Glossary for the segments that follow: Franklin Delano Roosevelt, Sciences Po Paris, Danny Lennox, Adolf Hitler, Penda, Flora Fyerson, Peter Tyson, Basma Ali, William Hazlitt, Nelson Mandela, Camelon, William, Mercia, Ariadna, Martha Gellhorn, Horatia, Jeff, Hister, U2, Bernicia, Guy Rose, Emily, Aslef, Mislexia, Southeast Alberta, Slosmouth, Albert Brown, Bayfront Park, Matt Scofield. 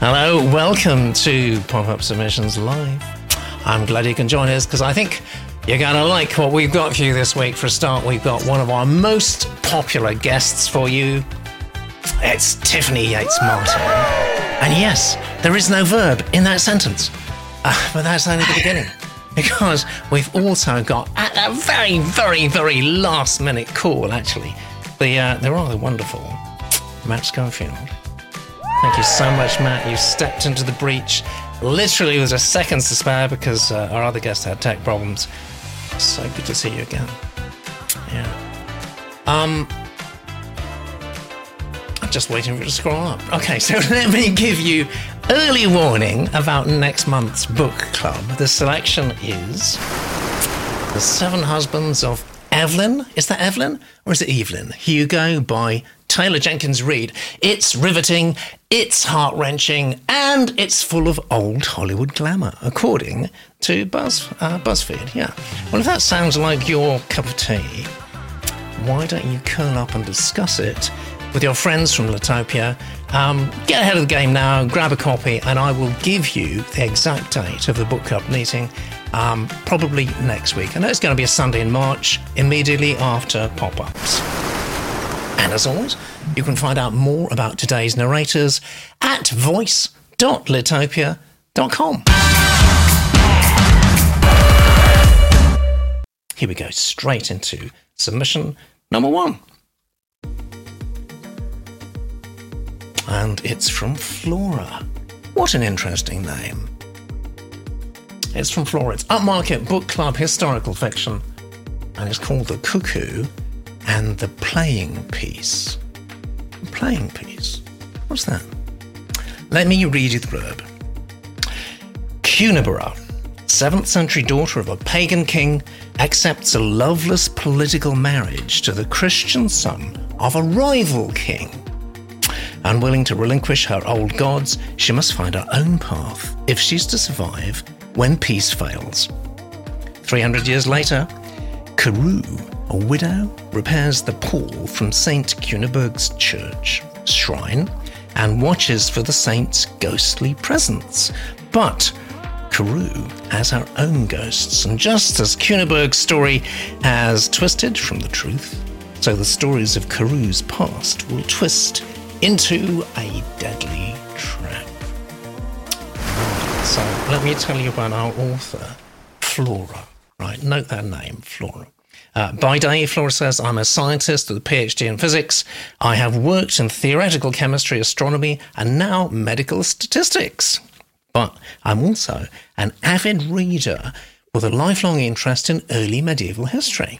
Hello, welcome to Pop-Up Submissions Live. I'm glad you can join us because I think you're going to like what we've got for you this week. For a start, we've got one of our most popular guests for you. It's Tiffany Yates-Martin. And yes, there is no verb in that sentence. But that's only the beginning. Because we've also got, at a very, very, very last-minute call, actually, the rather wonderful Matt Scofield. Thank you so much, Matt. You stepped into the breach. Literally, it was a second to spare because our other guest had tech problems. So good to see you again. Yeah. I'm just waiting for you to scroll up. Okay, so let me give you early warning about next month's book club. The selection is The Seven Husbands of Evelyn. Is that Evelyn or is it Evelyn? Hugo by Taylor Jenkins Reid. It's riveting, it's heart-wrenching, and it's full of old Hollywood glamour, according to BuzzFeed, yeah. Well, if that sounds like your cup of tea, why don't you curl up and discuss it with your friends from Latopia? Get ahead of the game now, grab a copy, and I will give you the exact date of the book club meeting, probably next week. I know it's going to be a Sunday in March, immediately after Pop-Ups. And as always, you can find out more about today's narrators at voice.litopia.com. Here we go, straight into submission number one. And it's from Flora. What an interesting name. It's from Flora. It's upmarket book club historical fiction, and it's called The Cuckoo and the Playing Piece. The Playing Piece? What's that? Let me read you the blurb. Cunaburra, 7th century daughter of a pagan king, accepts a loveless political marriage to the Christian son of a rival king. Unwilling to relinquish her old gods, she must find her own path if she's to survive when peace fails. 300 years later, Carew, a widow, repairs the pall from St. Cuneburh's church shrine and watches for the saint's ghostly presence. But Carew has her own ghosts, and just as Cuneburh's story has twisted from the truth, so the stories of Carew's past will twist into a deadly trap. Right, so let me tell you about our author, Flora. Right, note that name, Flora. By day, Flora says, I'm a scientist with a PhD in physics. I have worked in theoretical chemistry, astronomy, and now medical statistics. But I'm also an avid reader with a lifelong interest in early medieval history,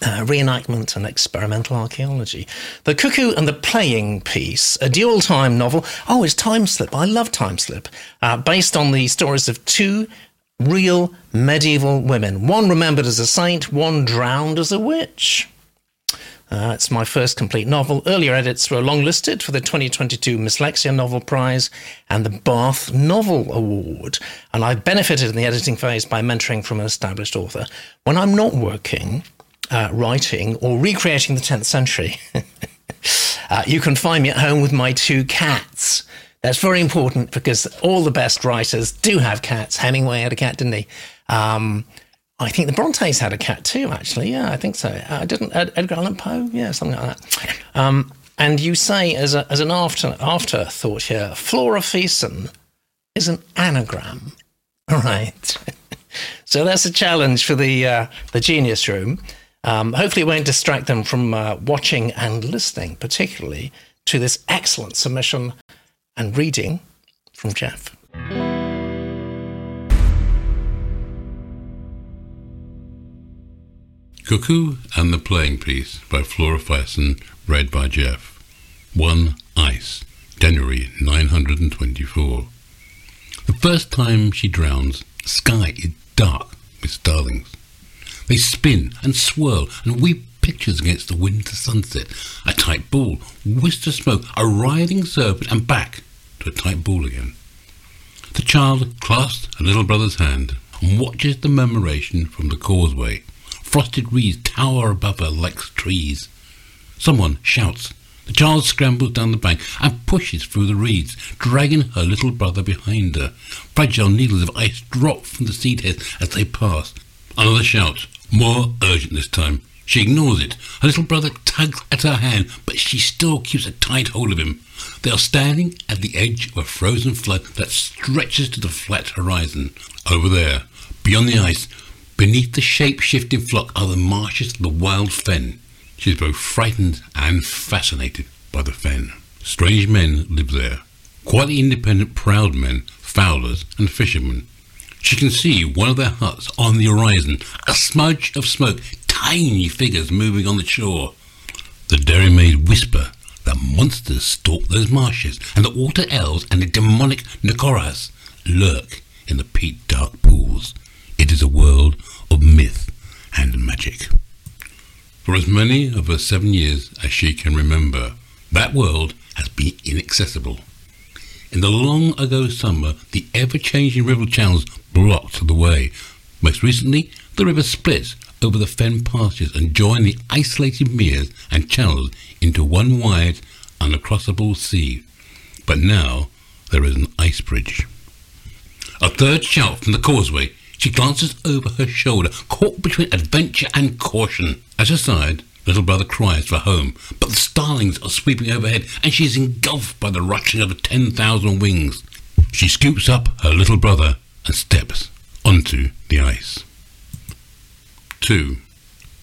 reenactment and experimental archaeology. The Cuckoo and the Playing Piece, a dual-time novel. Oh, it's Time Slip. I love Time Slip. Based on the stories of two real medieval women. One remembered as a saint, one drowned as a witch. It's my first complete novel. Earlier edits were longlisted for the 2022 Mislexia Novel Prize and the Bath Novel Award. And I've benefited in the editing phase by mentoring from an established author. When I'm not working, writing, or recreating the 10th century, you can find me at home with my two cats. That's very important because all the best writers do have cats. Hemingway had a cat, didn't he? I think the Brontes had a cat too, actually. Yeah, I think so. Edgar Allan Poe? Yeah, something like that. And you say, as an afterthought here, Flora Fyerson is an anagram. All right. So that's a challenge for the Genius Room. Hopefully it won't distract them from watching and listening, particularly to this excellent submission and reading from Jeff. Cuckoo and the Playing Piece by Flora Fyerson, read by Jeff. 1 Ice, January 924. The first time she drowns, sky is dark with starlings. They spin and swirl and weave pictures against the wind to sunset. A tight ball, whisk to smoke, a writhing serpent, and back to a tight ball again. The child clasps her little brother's hand and watches the commemoration from the causeway. Frosted reeds tower above her like trees. Someone shouts, The child scrambles down the bank and pushes through the reeds, dragging her little brother behind her. Fragile needles of ice drop from the seed heads as they pass. Another shout, more urgent this time. She ignores it. Her little brother tugs at her hand, but she still keeps a tight hold of him. They are standing at the edge of a frozen flood that stretches to the flat horizon. Over there, beyond the ice, beneath the shape-shifting flock are the marshes of the wild fen. She is both frightened and fascinated by the fen. Strange men live there. Quietly independent, proud men, fowlers and fishermen. She can see one of their huts on the horizon, a smudge of smoke, tiny figures moving on the shore. The dairymaid whisper that monsters stalk those marshes and that water elves and the demonic Nekoras lurk in the peat dark pools. It is a world of myth and magic. For as many of her 7 years as she can remember, that world has been inaccessible. In the long ago summer, the ever-changing river channels blocked the way. Most recently, the river split over the fen pastures and joined the isolated meres and channels into one wide, uncrossable sea. But now there is an ice bridge. A third shout from the causeway. She glances over her shoulder, caught between adventure and caution. At her side, little brother cries for home, but the starlings are sweeping overhead and she is engulfed by the rushing of 10,000 wings. She scoops up her little brother and steps onto the ice. 2.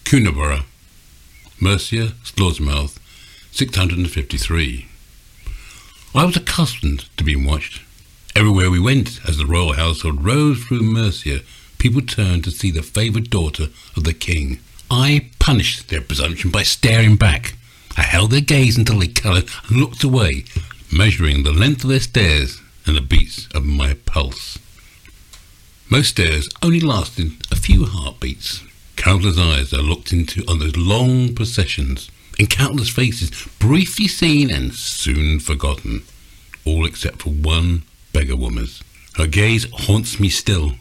Cunaburra, Mercia, Slosmouth, 653. I was accustomed to being watched. Everywhere we went, as the royal household rose through Mercia, people turned to see the favoured daughter of the king. I punished their presumption by staring back. I held their gaze until they coloured and looked away, measuring the length of their stares and the beats of my pulse. Most stares only lasted a few heartbeats. Countless eyes I looked into on those long processions, in countless faces, briefly seen and soon forgotten, all except for one beggar woman's. Her gaze haunts me still.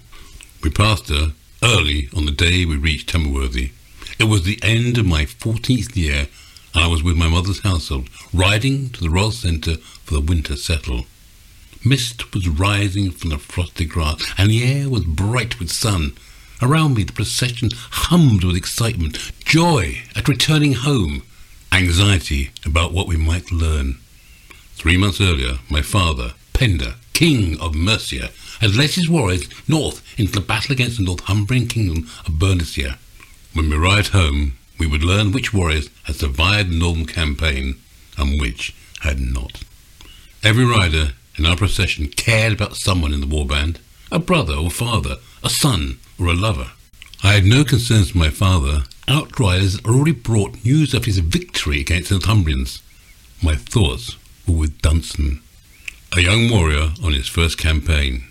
We passed her early on the day we reached Tamworthy. It was the end of my 14th year, and I was with my mother's household, riding to the Royal Centre for the winter settle. Mist was rising from the frosted grass, and the air was bright with sun. Around me the procession hummed with excitement, joy at returning home, anxiety about what we might learn. 3 months earlier, my father, Penda, King of Mercia, had led his warriors north into the battle against the Northumbrian kingdom of Bernicia. When we arrived home, we would learn which warriors had survived the northern campaign and which had not. Every rider in our procession cared about someone in the warband, a brother or father, a son or a lover. I had no concerns for my father. Outriders had already brought news of his victory against the Northumbrians. My thoughts were with Dunstan, a young warrior on his first campaign.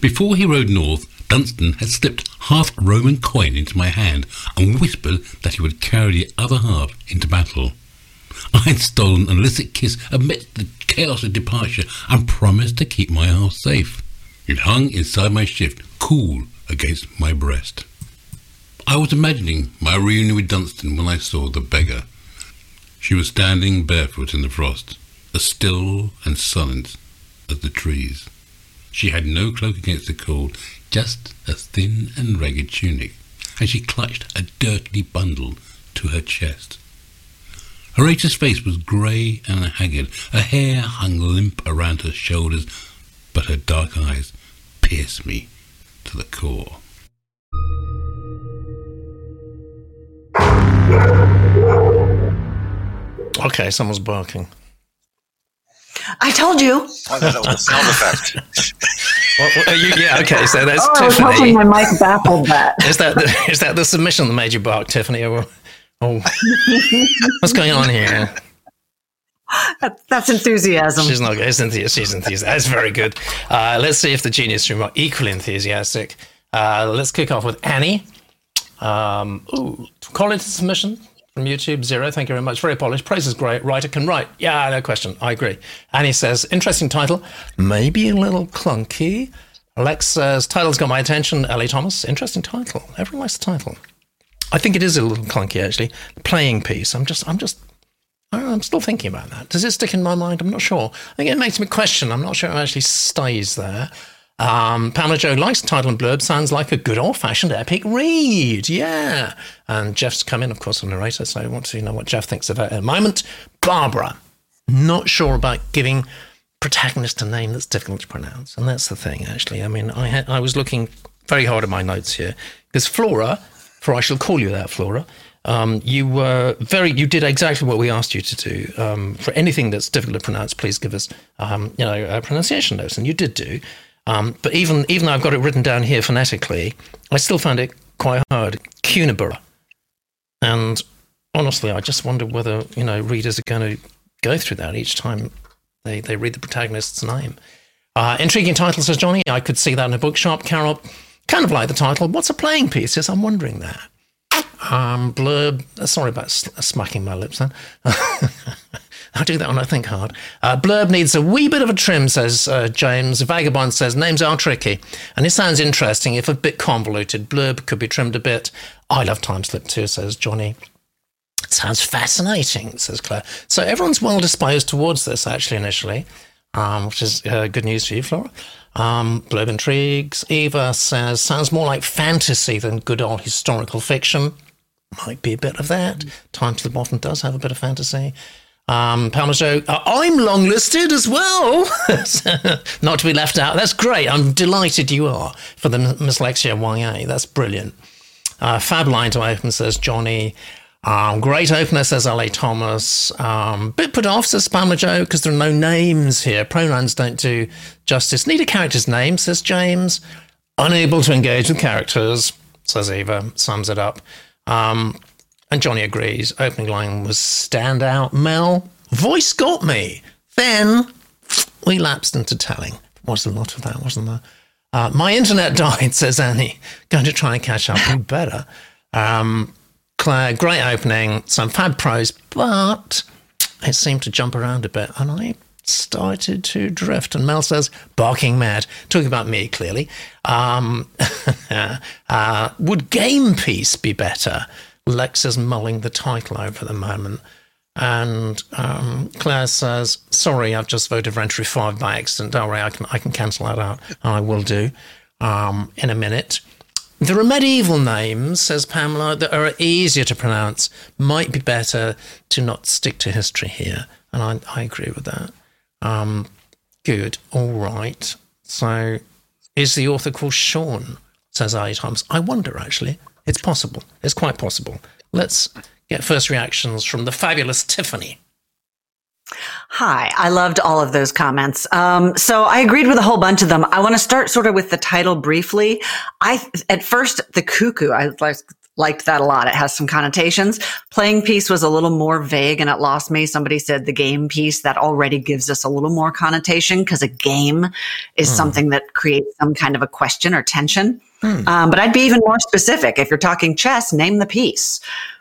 Before he rode north, Dunstan had slipped half a Roman coin into my hand and whispered that he would carry the other half into battle. I had stolen an illicit kiss amidst the chaos of departure and promised to keep my half safe. It hung inside my shift, cool against my breast. I was imagining my reunion with Dunstan when I saw the beggar. She was standing barefoot in the frost, as still and silent as the trees. She had no cloak against the cold, just a thin and ragged tunic, and she clutched a dirty bundle to her chest. Horatia's face was grey and haggard, her hair hung limp around her shoulders, but her dark eyes pierced me to the core. Okay, someone's barking. I told you. Oh, no, that was a sound effect. Yeah, okay, so that's Tiffany. I was hoping my mic baffled that. Is that the submission that made you bark, Tiffany? Oh. What's going on here? That's enthusiasm. She's not enthusiastic. She's enthusiastic. That's very good. Let's see if the genius room are equally enthusiastic. Let's kick off with Annie. Call into submission. From YouTube, 0, thank you very much. Very polished. Praise is great. Writer can write. Yeah, no question. I agree. Annie says, interesting title. Maybe a little clunky. Alex says, title's got my attention. Ellie Thomas, interesting title. Everyone likes the title. I think it is a little clunky, actually. The playing piece. I'm just I'm still thinking about that. Does it stick in my mind? I'm not sure. I think it makes me question. I'm not sure it actually stays there. Pamela Jo likes the title and blurb. Sounds like a good old-fashioned epic read. Yeah. And Jeff's come in, of course, a narrator, so I want to know what Jeff thinks about it in a moment. Barbara. Not sure about giving protagonist a name that's difficult to pronounce. And that's the thing, actually. I mean, I was looking very hard at my notes here. Because Flora, for I shall call you that, Flora, you did exactly what we asked you to do. For anything that's difficult to pronounce, please give us, pronunciation notes, and you did do. But even though I've got it written down here phonetically, I still found it quite hard. Cunaburra, and honestly, I just wonder whether readers are going to go through that each time they read the protagonist's name. Intriguing title, says Johnny. I could see that in a bookshop. Carol, kind of like the title. What's a playing piece? Yes, I'm wondering that. Blurb. Sorry about smacking my lips then. I do that when I think hard. Blurb needs a wee bit of a trim, says James. Vagabond says names are tricky. And it sounds interesting. If a bit convoluted, blurb could be trimmed a bit. I love time slip too, says Johnny. It sounds fascinating, says Claire. So everyone's well disposed towards this, actually, initially, which is good news for you, Flora. Blurb intrigues. Eva says, sounds more like fantasy than good old historical fiction. Might be a bit of that. Time slip often does have a bit of fantasy. Pamela Jo, I'm long-listed as well. Not to be left out. That's great. I'm delighted you are for the Mislexia YA. That's brilliant. Fab line to open, says Johnny. Great opener, says L.A. Thomas. Bit put off, says Pamela Jo, because there are no names here. Pronouns don't do justice. Need a character's name, says James. Unable to engage with characters, says Eva. Sums it up. And Johnny agrees. Opening line was standout. Mel, voice got me. Then we lapsed into telling. Was a lot of that, wasn't there? My internet died, says Annie. Going to try and catch up. You better. Claire, great opening, some fab prose, but it seemed to jump around a bit, and I started to drift. And Mel says, barking mad, talking about me, clearly. Would game piece be better? Lex is mulling the title over at the moment. And Claire says, sorry, I've just voted for entry 5 by accident. Don't worry, I can cancel that out, and I will do in a minute. There are medieval names, says Pamela, that are easier to pronounce. Might be better to not stick to history here. And I agree with that. Good. All right. So is the author called Sean, says I. Thomas. I wonder, actually. It's possible. It's quite possible. Let's get first reactions from the fabulous Tiffany. Hi, I loved all of those comments. So I agreed with a whole bunch of them. I want to start sort of with the title briefly. At first, the cuckoo, I liked that a lot. It has some connotations. Playing piece was a little more vague and it lost me. Somebody said the game piece. That already gives us a little more connotation because a game is something that creates some kind of a question or tension. But I'd be even more specific. If you're talking chess, name the piece.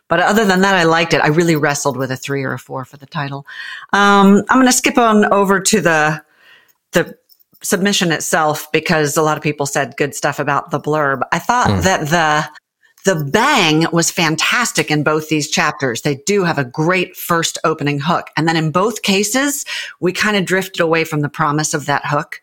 But other than that, I liked it. I really wrestled with a 3 or a 4 for the title. I'm going to skip on over to the submission itself because a lot of people said good stuff about the blurb. I thought that the bang was fantastic in both these chapters. They do have a great first opening hook. And then in both cases, we kind of drifted away from the promise of that hook.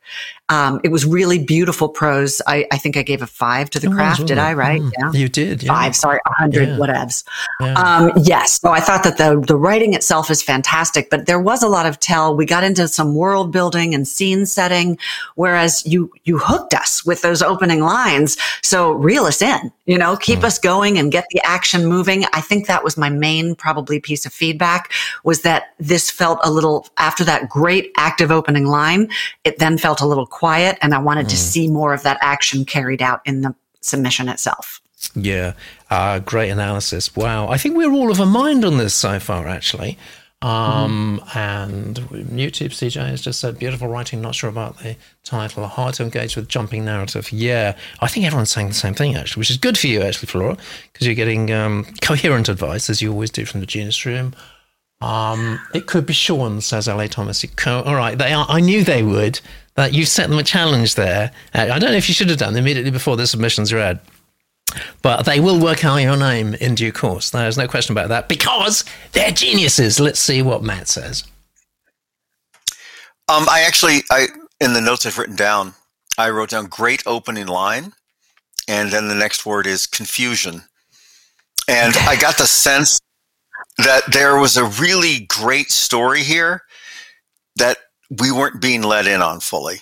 It was really beautiful prose. I think I gave a 5 to the craft. Did I, right? Yeah. You did. Yeah. 5, sorry, 100, yeah. Whatevs. Yeah. Yes. So I thought that the writing itself is fantastic, but there was a lot of tell. We got into some world building and scene setting, whereas you hooked us with those opening lines. So reel us in, keep us going and get the action moving. I think that was my main probably piece of feedback was that this felt a little, after that great active opening line, it then felt a little quiet, and I wanted to see more of that action carried out in the submission itself. Yeah, great analysis. Wow, I think we're all of a mind on this so far, actually. And YouTube CJ has just said, beautiful writing, not sure about the title, hard to engage with jumping narrative. Yeah, I think everyone's saying the same thing, actually, which is good for you, actually, Flora, because you're getting coherent advice, as you always do from the Genius Room. It could be Sean, says L.A. Thomas. All right, they are. I knew they would. You've set them a challenge there. I don't know if you should have done it immediately before the submissions read. But they will work out your name in due course. There's no question about that, because they're geniuses. Let's see what Matt says. I in the notes I've written down, I wrote down great opening line, and then the next word is confusion. And I got the sense that there was a really great story here that we weren't being let in on fully.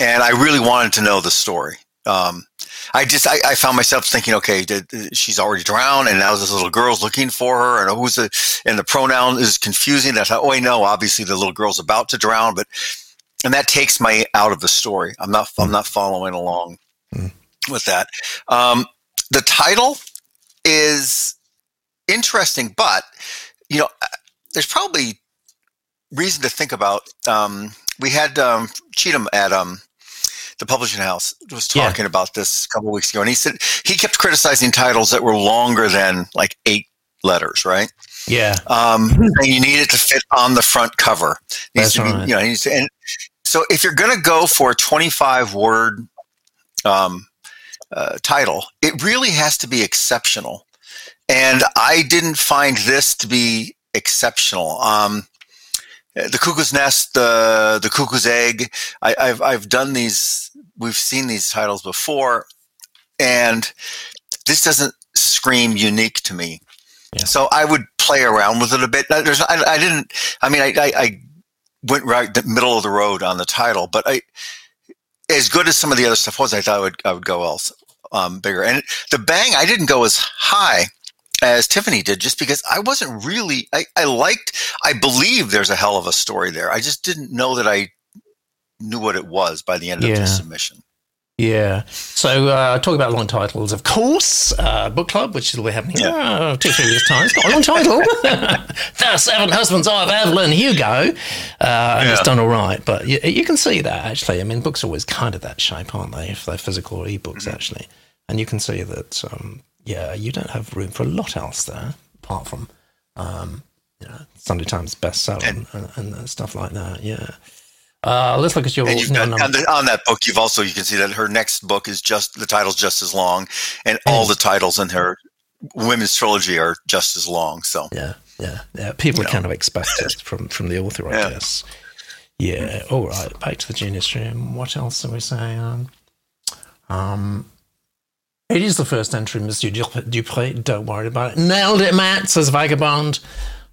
And I really wanted to know the story. I found myself thinking, okay, she's already drowned, and now this little girl's looking for her, and and the pronoun is confusing. That's how, obviously the little girl's about to drown, and that takes me out of the story. I'm not following along with that. The title is interesting, but there's probably reason to think about. We had Cheatham at the publishing house was talking about this a couple of weeks ago, and he said he kept criticizing titles that were longer than like 8 letters, right? Yeah. And you need it to fit on the front cover. And so if you're going to go for a 25-word title, it really has to be exceptional. And I didn't find this to be exceptional. The Cuckoo's Nest, the Cuckoo's Egg. I've done these. We've seen these titles before, and this doesn't scream unique to me. Yeah. So I would play around with it a bit. I went right the middle of the road on the title, but as good as some of the other stuff was, I thought I would go else bigger. And the bang, I didn't go as high as Tiffany did, just because I wasn't really, I believe there's a hell of a story there. I just didn't know that I knew what it was by the end of the submission. Yeah. So talk about long titles, of course, book club, which will be happening 2 3 years time. It's got a long title. The Seven Husbands of Evelyn Hugo. And it's done all right. But you can see that, actually. I mean, books are always kind of that shape, aren't they? If they're physical or e-books, actually. And you can see that... you don't have room for a lot else there, apart from, Sunday Times bestseller and stuff like that. Yeah, let's look at your on that book. You've also, you can see that her next book is just the title's just as long, and all the titles in her women's trilogy are just as long. So yeah. People kind of expect it from the author, I guess. Yeah. All right. Back to the genius room. What else are we saying? It is the first entry, Monsieur Dupré. Don't worry about it. Nailed it, Matt, says Vagabond.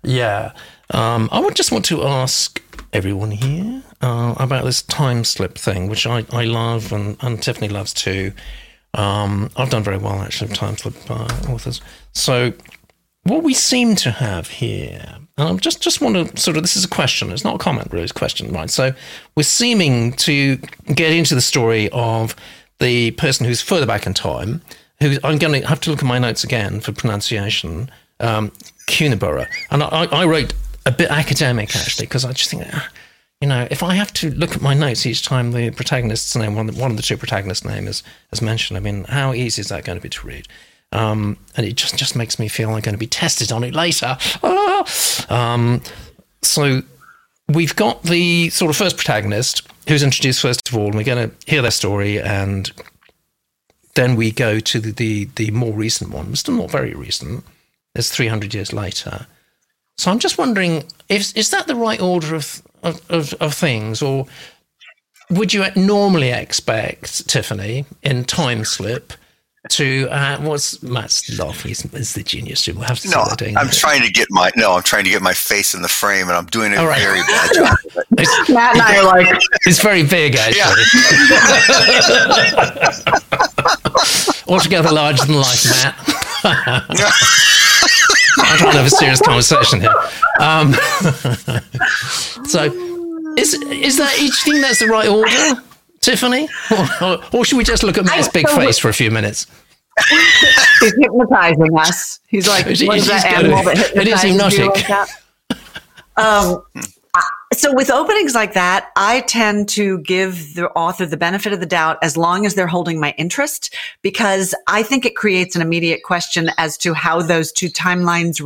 Yeah. I would just want to ask everyone here about this time slip thing, which I love and Tiffany loves too. I've done very well, actually, with time slip authors. So what we seem to have here, and I just want to sort of, this is a question. It's not a comment, really. It's a question, right? So we're seeming to get into the story of the person who's further back in time, who I'm going to have to look at my notes again for pronunciation, Cunaburra. And I wrote a bit academic, actually, because I just think, if I have to look at my notes each time the protagonist's name, one of the two protagonists' name is mentioned, I mean, how easy is that going to be to read? And it just makes me feel I'm going to be tested on it later. So we've got the sort of first protagonist, who's introduced first of all, and we're going to hear their story, and then we go to the more recent one. It's still not very recent. It's 300 years later. So I'm just wondering, is that the right order of things, or would you normally expect, Tiffany, in time slip, to what's Matt's laugh? He's the genius. We'll have to see what they're doing. I'm trying to get my face in the frame, and I'm doing a very bad job. Matt and I are like, it's very big, actually. Yeah. Altogether larger than life, Matt. I'm trying to have a serious conversation here. So, is that each thing that's the right order? Tiffany? Or should we just look at Matt's big face for a few minutes? He's hypnotizing us. He's like, what's that animal that hypnotizes you like that? So with openings like that, I tend to give the author the benefit of the doubt as long as they're holding my interest, because I think it creates an immediate question as to how those two timelines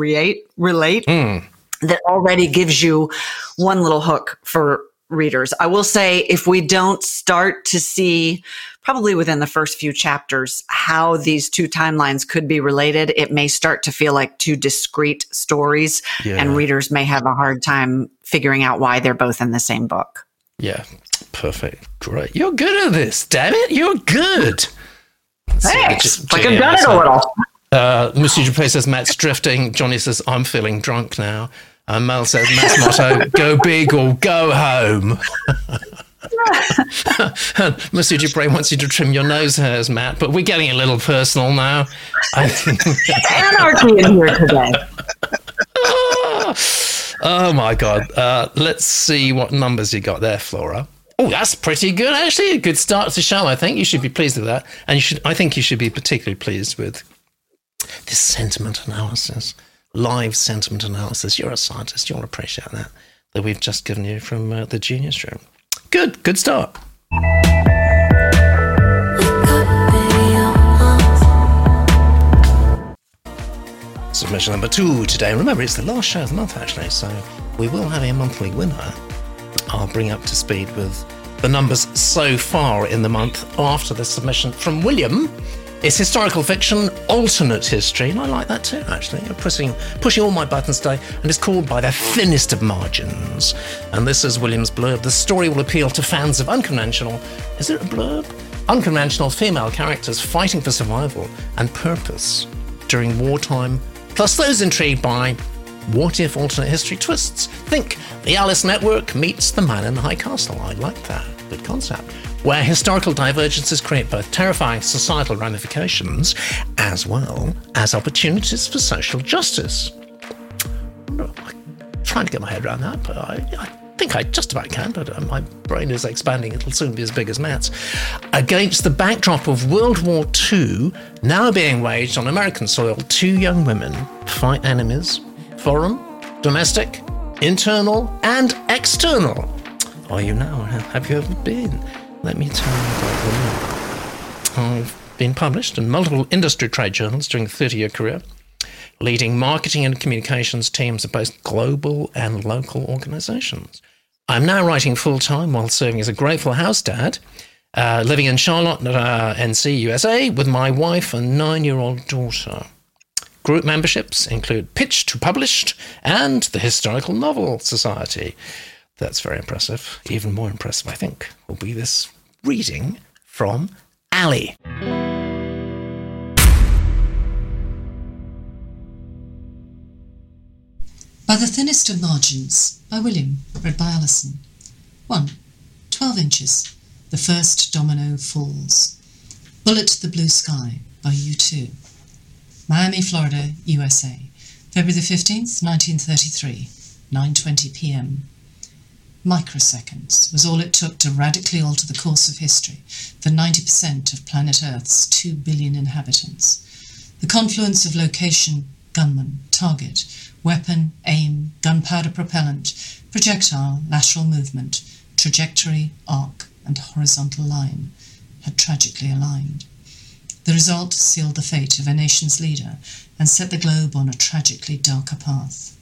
relate that already gives you one little hook for readers. I will say, if we don't start to see, probably within the first few chapters, how these two timelines could be related, it may start to feel like two discrete stories, and readers may have a hard time figuring out why they're both in the same book. Yeah, perfect. Great. You're good at this, damn it. You're good. Thanks. Like I've done it a little. Monsieur Dupre says, Matt's drifting. Johnny says, I'm feeling drunk now. And Mel says, Matt's motto, go big or go home. Monsieur Dupre wants you to trim your nose hairs, Matt, but we're getting a little personal now. It's anarchy in here today. Oh, my God. Let's see what numbers you got there, Flora. Oh, that's pretty good, actually. A good start to show, I think. You should be pleased with that. And I think you should be particularly pleased with this sentiment analysis. Live sentiment analysis. You're a scientist. You'll appreciate that we've just given you from the Genius Room. Good start. Submission number 2 today. Remember, it's the last show of the month, actually, so we will have a monthly winner. I'll bring up to speed with the numbers so far in the month after the submission from William. It's historical fiction, alternate history, and I like that too, actually. You're pushing all my buttons today, and it's called By the Thinnest of Margins. And this is William's blurb. The story will appeal to fans of unconventional... Is it a blurb? Unconventional female characters fighting for survival and purpose during wartime, plus those intrigued by what-if alternate history twists. Think the Alice Network meets the Man in the High Castle. I like that. Good concept. Where historical divergences create both terrifying societal ramifications as well as opportunities for social justice. I'm trying to get my head around that, but I think I just about can, but my brain is expanding. It'll soon be as big as Matt's. Against the backdrop of World War II now being waged on American soil, two young women fight enemies, foreign, domestic, internal, and external. Are you now? Have you ever been? Let me tell you about the name. I've been published in multiple industry trade journals during a 30-year career, leading marketing and communications teams of both global and local organisations. I'm now writing full-time while serving as a grateful house dad, living in Charlotte, NC, USA, with my wife and 9-year-old daughter. Group memberships include Pitch to Published and the Historical Novel Society. That's very impressive. Even more impressive, I think, will be this reading from Ali. By the Thinnest of Margins, by William, read by Alison. 1. 12 inches. The first domino falls. Bullet the Blue Sky, by U2. Miami, Florida, USA. February 15th, 1933, 9:20 p.m. Microseconds was all it took to radically alter the course of history for 90% of planet Earth's 2 billion inhabitants. The confluence of location, gunman, target, weapon, aim, gunpowder propellant, projectile, lateral movement, trajectory, arc, and horizontal line had tragically aligned. The result sealed the fate of a nation's leader and set the globe on a tragically darker path.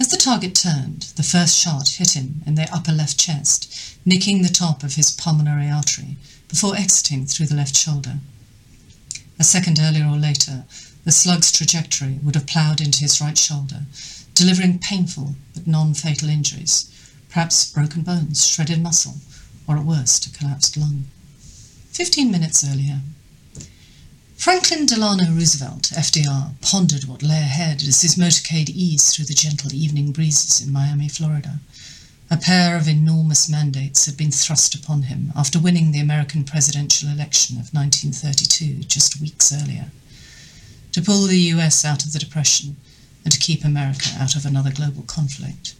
As the target turned, the first shot hit him in the upper left chest, nicking the top of his pulmonary artery before exiting through the left shoulder. A second earlier or later, the slug's trajectory would have ploughed into his right shoulder, delivering painful but non-fatal injuries, perhaps broken bones, shredded muscle, or at worst, a collapsed lung. 15 minutes earlier, Franklin Delano Roosevelt, FDR, pondered what lay ahead as his motorcade eased through the gentle evening breezes in Miami, Florida. A pair of enormous mandates had been thrust upon him after winning the American presidential election of 1932 just weeks earlier. To pull the US out of the Depression and to keep America out of another global conflict.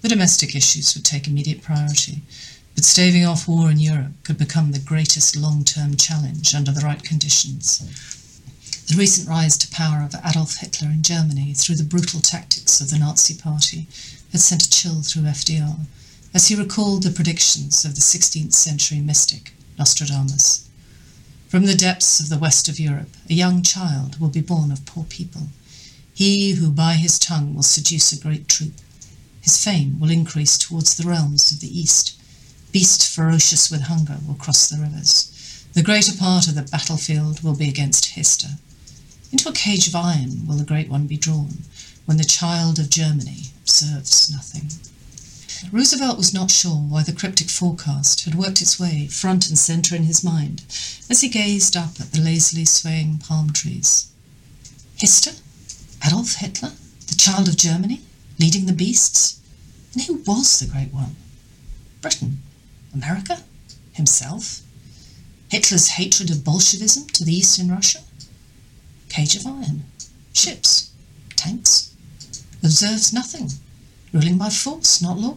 The domestic issues would take immediate priority, but staving off war in Europe could become the greatest long-term challenge under the right conditions. The recent rise to power of Adolf Hitler in Germany through the brutal tactics of the Nazi Party had sent a chill through FDR as he recalled the predictions of the 16th century mystic, Nostradamus. From the depths of the west of Europe, a young child will be born of poor people. He who by his tongue will seduce a great troop, His fame will increase towards the realms of the east. Beasts ferocious with hunger will cross the rivers. The greater part of the battlefield will be against Hister. Into a cage of iron will the Great One be drawn, when the child of Germany observes nothing. Roosevelt was not sure why the cryptic forecast had worked its way front and centre in his mind as he gazed up at the lazily swaying palm trees. Hister? Adolf Hitler? The child of Germany? Leading the beasts? And who was the Great One? Britain? America? Himself? Hitler's hatred of Bolshevism to the east in Russia? Cage of iron? Ships? Tanks? Observes nothing. Ruling by force, not law.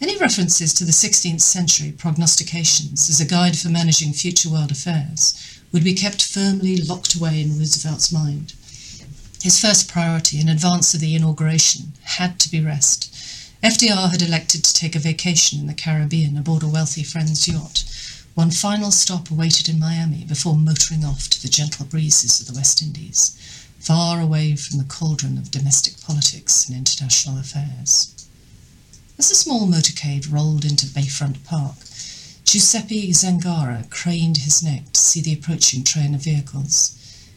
Any references to the 16th century prognostications as a guide for managing future world affairs would be kept firmly locked away in Roosevelt's mind. His first priority in advance of the inauguration had to be rest. FDR had elected to take a vacation in the Caribbean aboard a wealthy friend's yacht. One final stop awaited in Miami before motoring off to the gentle breezes of the West Indies, far away from the cauldron of domestic politics and international affairs. As the small motorcade rolled into Bayfront Park, Giuseppe Zangara craned his neck to see the approaching train of vehicles.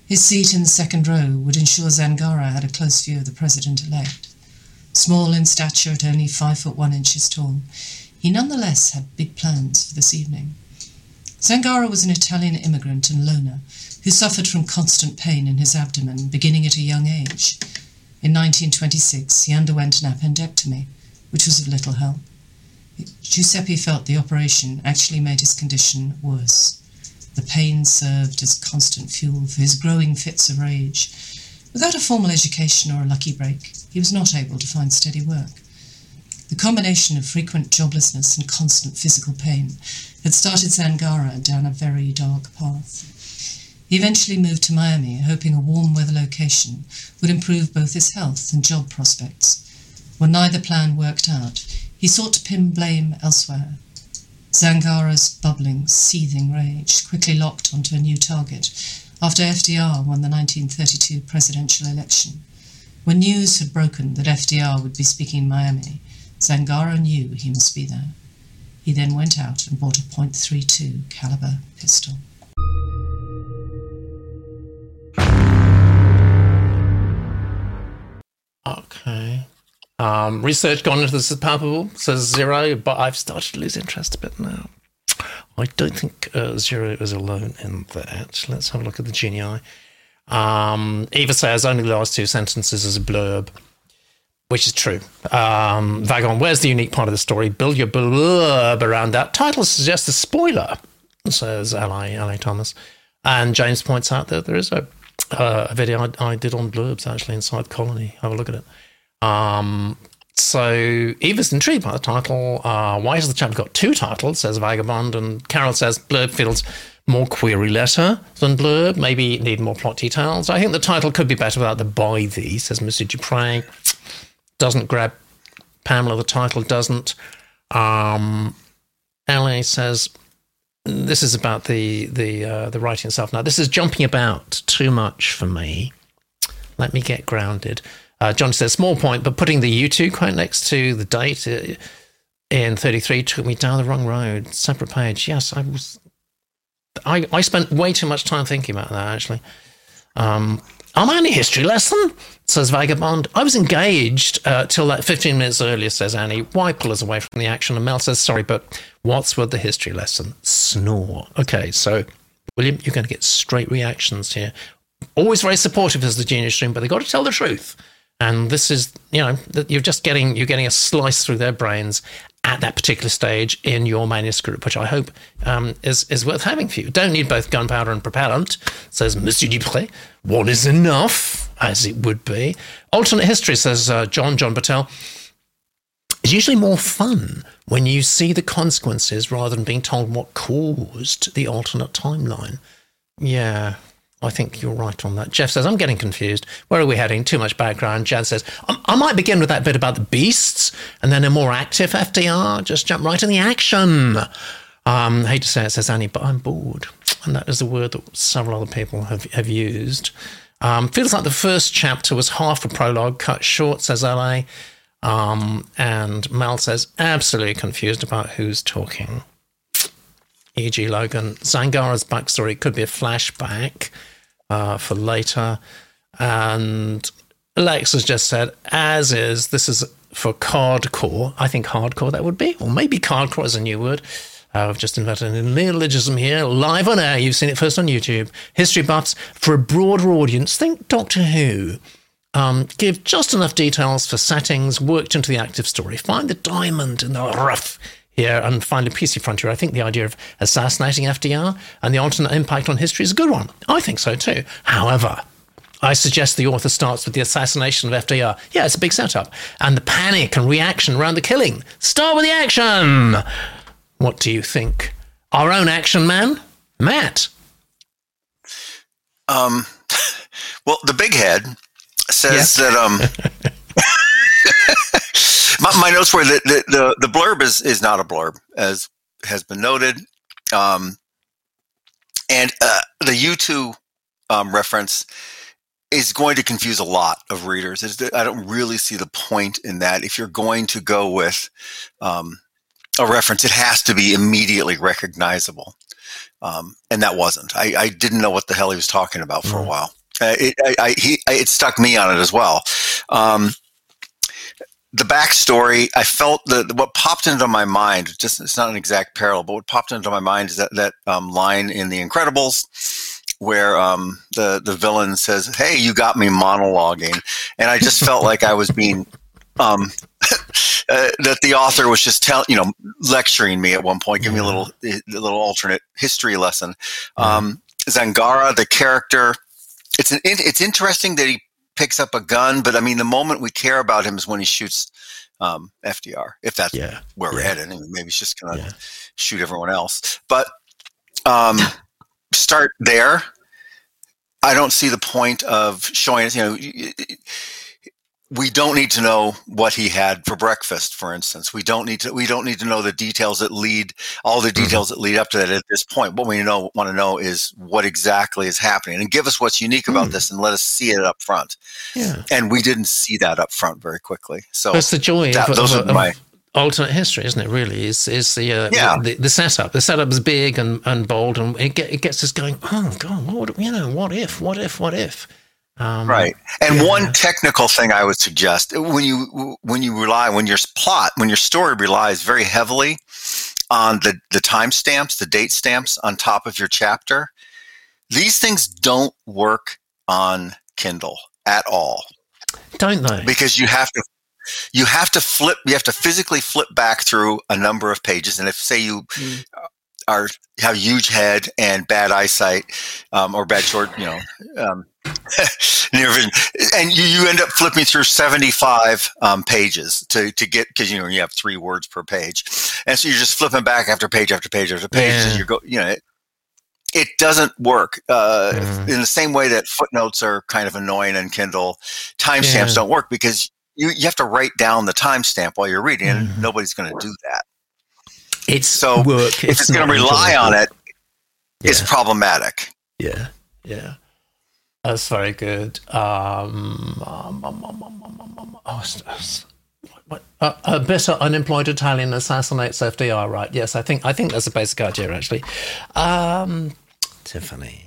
His seat in the second row would ensure Zangara had a close view of the president-elect. Small in stature at only 5'1" tall, he nonetheless had big plans for this evening. Zangara was an Italian immigrant and loner, who suffered from constant pain in his abdomen, beginning at a young age. In 1926, he underwent an appendectomy, which was of little help. Giuseppe felt the operation actually made his condition worse. The pain served as constant fuel for his growing fits of rage. Without a formal education or a lucky break, he was not able to find steady work. The combination of frequent joblessness and constant physical pain had started Zangara down a very dark path. He eventually moved to Miami, hoping a warm-weather location would improve both his health and job prospects. When neither plan worked out, he sought to pin blame elsewhere. Zangara's bubbling, seething rage quickly locked onto a new target after FDR won the 1932 presidential election. When news had broken that FDR would be speaking in Miami, Zangara knew he must be there. He then went out and bought a .32 caliber pistol. Okay. Research gone into this is palpable, says Zero, but I've started to lose interest a bit now. I don't think Zero is alone in that. Let's have a look at the genii. Eva says only the last two sentences is a blurb, which is true. Vagon, where's the unique part of the story? Build your blurb around that. Title suggests a spoiler, says L.A. Thomas. And James points out that there is a video I did on blurbs actually inside Colony. Have a look at it. So Eva's intrigued by the title. Why has the chap got two titles, says Vagabond, and Carol says blurb feels more query letter than blurb, maybe need more plot details. I think the title could be better without the by thee, says Monsieur Dupre. Doesn't grab Pamela, the title doesn't. LA says this is about the writing itself. Now this is jumping about too much for me. Let me get grounded. John says, small point, but putting the U2 quote next to the date in 33 took me down the wrong road. Separate page. Yes, I spent way too much time thinking about that, actually. Am I in a history lesson? Says Vagabond. I was engaged till that 15 minutes earlier, says Annie. Why pull us away from the action? And Mel says, sorry, but what's with the history lesson? Snore. Okay, so, William, you're going to get straight reactions here. Always very supportive as the genius stream, but they got to tell the truth. And this is, you know, you're getting a slice through their brains at that particular stage in your manuscript, which I hope is worth having for you. Don't need both gunpowder and propellant, says Monsieur Dupré. One is enough, as it would be. Alternate history, says John Battelle. It's usually more fun when you see the consequences rather than being told what caused the alternate timeline. Yeah. I think you're right on that. Jeff says, I'm getting confused. Where are we heading? Too much background. Jan says, I might begin with that bit about the beasts and then a more active FDR. Just jump right in the action. I hate to say it, says Annie, but I'm bored. And that is a word that several other people have used. Feels like the first chapter was half a prologue cut short, says LA. And Malsa's absolutely confused about who's talking. E.G. Logan. Zangara's backstory could be a flashback for later. And Lex has just said, as is, this is for cardcore. I think hardcore that would be, or maybe cardcore is a new word. I've just invented a neologism here, live on air. You've seen it first on YouTube. History buffs, for a broader audience, think Doctor Who. Give just enough details for settings worked into the active story. Find the diamond in the rough here and find a PC frontier. I think the idea of assassinating FDR and the alternate impact on history is a good one. I think so too. However, I suggest the author starts with the assassination of FDR. Yeah, it's a big setup. And the panic and reaction around the killing. Start with the action! What do you think? Our own action man, Matt. Well, the big head says that my notes were that the blurb is not a blurb, as has been noted. And the U2 reference is going to confuse a lot of readers. I don't really see the point in that. If you're going to go with a reference, it has to be immediately recognizable. And that wasn't. I didn't know what the hell he was talking about for a while. It stuck me on it as well. The backstory, I felt that what popped into my mind, just it's not an exact parallel, but what popped into my mind is that line in The Incredibles where the villain says, "Hey, you got me monologuing," and I just felt like I was being that the author was just lecturing me at one point, giving me a little alternate history lesson. Zangara, the character. It's interesting that he picks up a gun, but I mean, the moment we care about him is when he shoots FDR, if that's where we're headed. Maybe he's just going to shoot everyone else. But start there. I don't see the point of showing, we don't need to know what he had for breakfast, for instance. We don't need to know the details that lead up to that at this point. What we want to know is what exactly is happening, and give us what's unique about this, and let us see it up front. Yeah. And we didn't see that up front very quickly. So that's the joy of alternate history, isn't it? Really, is the setup. The setup is big and bold, and it gets us going. Oh God, what if? Right. And one technical thing I would suggest, when your story relies very heavily on the timestamps, the date stamps on top of your chapter, these things don't work on Kindle at all. Don't they? Because you have to physically flip back through a number of pages. And if, say, you have huge head and bad eyesight, or bad short, near vision, and you end up flipping through 75 pages to get, because you have 3 words per page, and so you're just flipping back after page after page after page, and it doesn't work in the same way that footnotes are kind of annoying on Kindle. Timestamps don't work because you have to write down the timestamp while you're reading, and nobody's going to do that. It's so work. If it's going to rely on it, it's problematic. Yeah. That's very good. A bitter, unemployed Italian assassinates FDR, right? Yes, I think that's a basic idea, actually. Tiffany.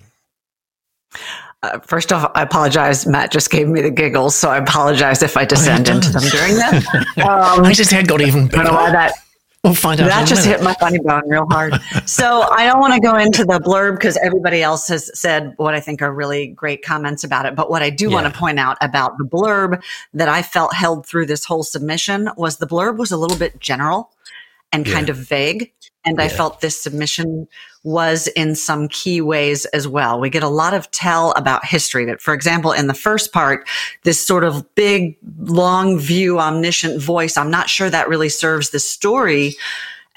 First off, I apologize. Matt just gave me the giggles, so I apologize if I descend into them during that. I just had got even better. I don't know why that. We'll find out. That just hit my funny bone real hard. So I don't want to go into the blurb because everybody else has said what I think are really great comments about it. But what I do want to point out about the blurb that I felt held through this whole submission was the blurb was a little bit general and kind of vague. And I felt this submission was in some key ways as well. We get a lot of tell about history. That, for example, in the first part, this sort of big, long view, omniscient voice, I'm not sure that really serves the story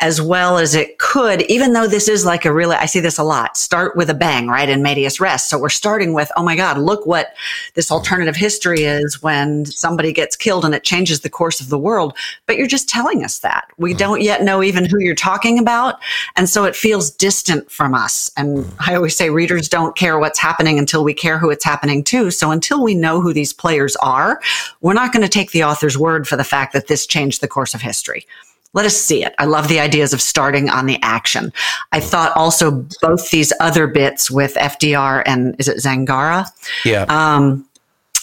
as well as it could, even though this is like a really, I see this a lot, start with a bang, right? In medias res. So we're starting with, oh my God, look what this alternative history is when somebody gets killed and it changes the course of the world. But you're just telling us that. We don't yet know even who you're talking about. And so it feels distant from us. And I always say readers don't care what's happening until we care who it's happening to. So until we know who these players are, we're not going to take the author's word for the fact that this changed the course of history. Let us see it. I love the ideas of starting on the action. I thought also both these other bits with FDR and is it Zangara? Yeah.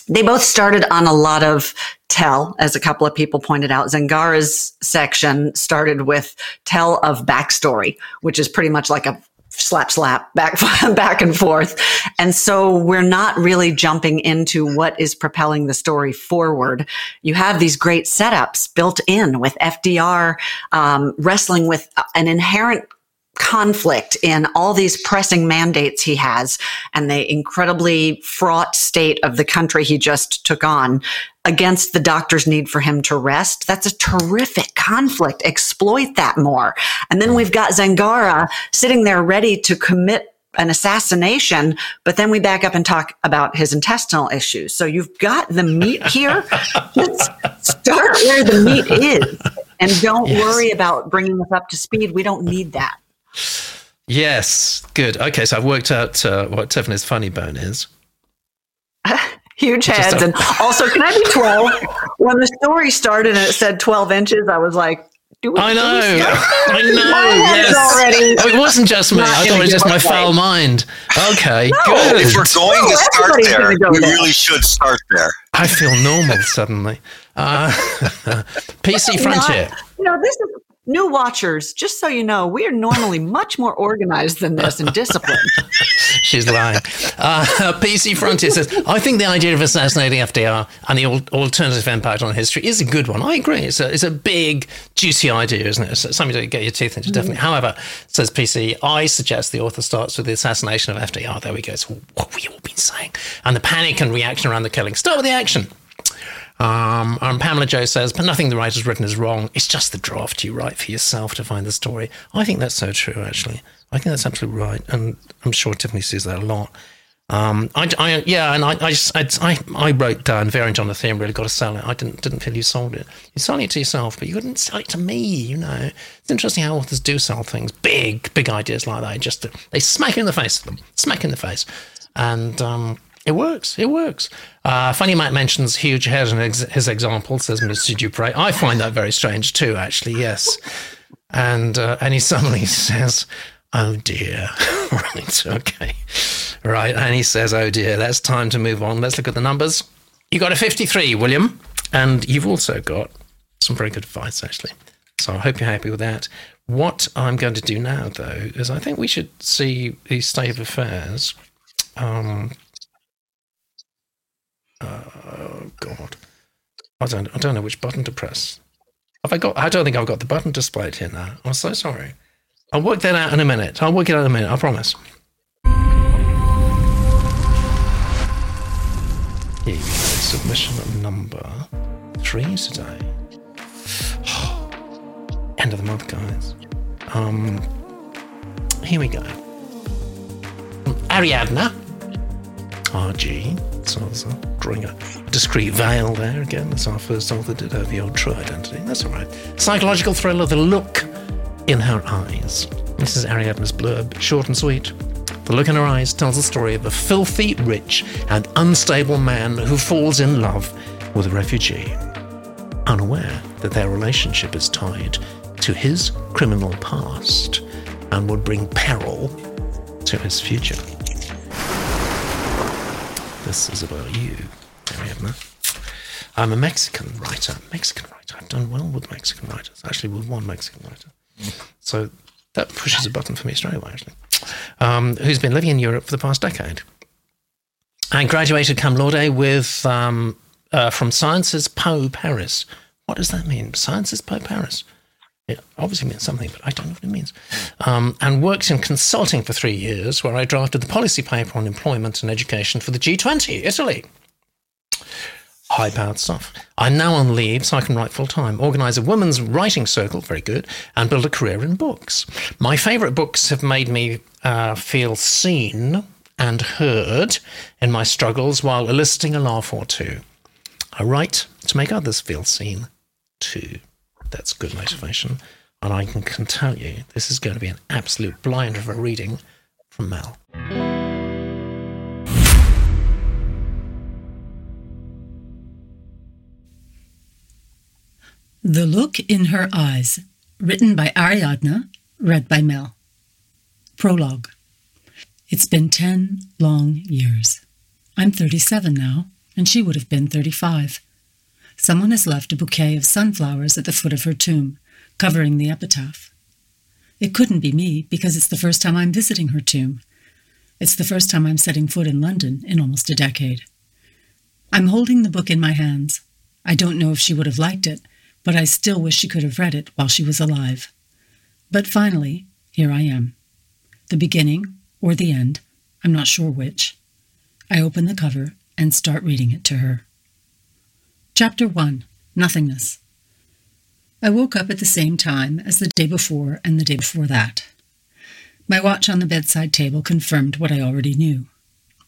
They both started on a lot of tell, as a couple of people pointed out. Zangara's section started with tell of backstory, which is pretty much like a slap, slap, back and forth. And so we're not really jumping into what is propelling the story forward. You have these great setups built in with FDR wrestling with an inherent conflict in all these pressing mandates he has and the incredibly fraught state of the country he just took on against the doctor's need for him to rest. That's a terrific conflict. Exploit that more. And then we've got Zangara sitting there ready to commit an assassination, but then we back up and talk about his intestinal issues. So you've got the meat here. Let's start where the meat is and don't worry about bringing us up to speed. We don't need that. Yes, good. Okay, so I've worked out what Tiffany's funny bone is. Huge heads. And also, can I be 12? When the story started and it said 12 inches, I was like, I know. Yes. Already. Oh, it wasn't just me. I thought it was just my foul mind. Okay, good. If we're going to start there, really should start there. I feel normal suddenly. PC Frontier. This is... New watchers, just so you know, we are normally much more organized than this and disciplined. She's lying. PC Frontier says, I think the idea of assassinating FDR and the alternative impact on history is a good one. I agree. It's a big, juicy idea, isn't it? It's something to get your teeth into, definitely. However, says PC, I suggest the author starts with the assassination of FDR. There we go. It's what we've all been saying. And the panic and reaction around the killing. Start with the action. And Pamela Joe says, but nothing the writer's written is wrong. It's just the draft you write for yourself to find the story. I think that's so true, actually. I think that's absolutely right. And I'm sure Tiffany sees that a lot. I wrote down Variant on the Theme, really got to sell it. I didn't feel you sold it. You sold it to yourself, but you couldn't sell it to me, It's interesting how authors do sell things, big ideas like that. Just they smack in the face of them, And... It works. Funny Matt mentions huge head in his example, says Mr. Dupre. I find that very strange too, actually, yes. And he suddenly says, oh dear. Right, okay. Right, and he says, oh dear, that's time to move on. Let's look at the numbers. You got a 53, William, and you've also got some very good advice, actually. So I hope you're happy with that. What I'm going to do now, though, is I think we should see the state of affairs. Oh God, I don't know which button to press. I don't think I've got the button displayed here now. I'm so sorry. I'll work it out in a minute. I promise. Here you go. Submission number 3 today. End of the month, guys. Here we go. Ariadna. RG. So I was drawing a discreet veil there again. That's our first author did her, the old true identity. That's all right. Psychological thriller, The Look in Her Eyes. This is Ariadna's blurb, short and sweet. The Look in Her Eyes tells the story of a filthy, rich and unstable man who falls in love with a refugee, unaware that their relationship is tied to his criminal past and would bring peril to his future. This is about you, Ariadna. I'm a Mexican writer. I've done well with Mexican writers, actually with one Mexican writer. So that pushes a button for me straight away, actually. Who's been living in Europe for the past decade. I graduated cum laude with from Sciences Po Paris. What does that mean? Sciences Po Paris. It obviously means something, but I don't know what it means. And worked in consulting for 3 years, where I drafted the policy paper on employment and education for the G20, Italy. high-powered stuff. I'm now on leave, so I can write full-time, organise a women's writing circle, very good, and build a career in books. My favourite books have made me feel seen and heard in my struggles while eliciting a laugh or two. I write to make others feel seen too. That's good motivation. And I can tell you, this is going to be an absolute blinder of a reading from Mel. The Look in Her Eyes, written by Ariadna, read by Mel. Prologue. It's been 10 long years. I'm 37 now, and she would have been 35. Someone has left a bouquet of sunflowers at the foot of her tomb, covering the epitaph. It couldn't be me, because it's the first time I'm visiting her tomb. It's the first time I'm setting foot in London in almost a decade. I'm holding the book in my hands. I don't know if she would have liked it, but I still wish she could have read it while she was alive. But finally, here I am. The beginning, or the end, I'm not sure which. I open the cover and start reading it to her. Chapter 1. Nothingness. I woke up at the same time as the day before and the day before that. My watch on the bedside table confirmed what I already knew.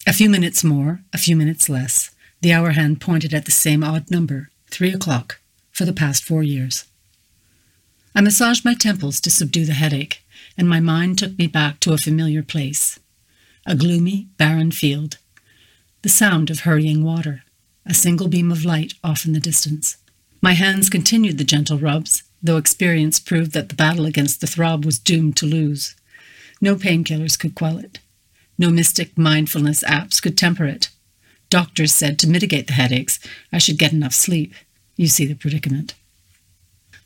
A few minutes more, a few minutes less, the hour hand pointed at the same odd number, 3 o'clock. For the past 4 years. I massaged my temples to subdue the headache, and my mind took me back to a familiar place, a gloomy, barren field, the sound of hurrying water, a single beam of light off in the distance. My hands continued the gentle rubs, though experience proved that the battle against the throb was doomed to lose. No painkillers could quell it. No mystic mindfulness apps could temper it. Doctors said to mitigate the headaches, I should get enough sleep. You see the predicament.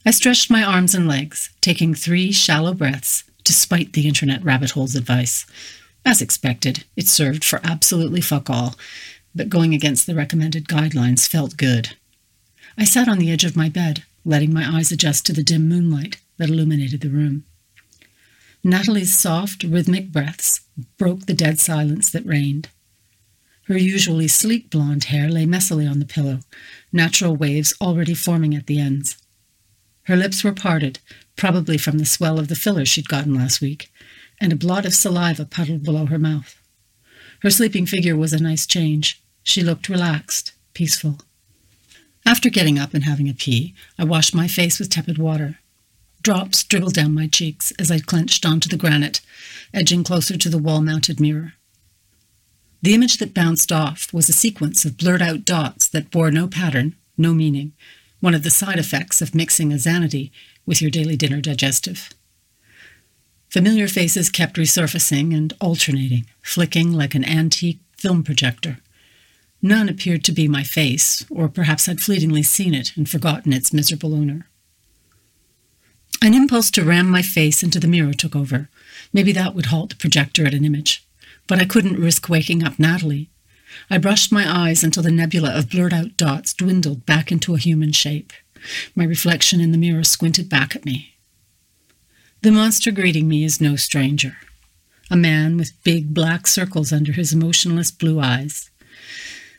I stretched my arms and legs, taking 3 shallow breaths, despite the internet rabbit hole's advice. As expected, it served for absolutely fuck all, but going against the recommended guidelines felt good. I sat on the edge of my bed, letting my eyes adjust to the dim moonlight that illuminated the room. Natalie's soft, rhythmic breaths broke the dead silence that reigned. Her usually sleek blonde hair lay messily on the pillow, natural waves already forming at the ends. Her lips were parted, probably from the swell of the filler she'd gotten last week, and a blot of saliva puddled below her mouth. Her sleeping figure was a nice change. She looked relaxed, peaceful. After getting up and having a pee, I washed my face with tepid water. Drops dribbled down my cheeks as I clenched onto the granite, edging closer to the wall-mounted mirror. The image that bounced off was a sequence of blurred-out dots that bore no pattern, no meaning, one of the side effects of mixing a Xanadu with your daily dinner digestive. Familiar faces kept resurfacing and alternating, flicking like an antique film projector. None appeared to be my face, or perhaps I'd fleetingly seen it and forgotten its miserable owner. An impulse to ram my face into the mirror took over. Maybe that would halt the projector at an image. But I couldn't risk waking up Natalie. I brushed my eyes until the nebula of blurred-out dots dwindled back into a human shape. My reflection in the mirror squinted back at me. The monster greeting me is no stranger. A man with big black circles under his emotionless blue eyes.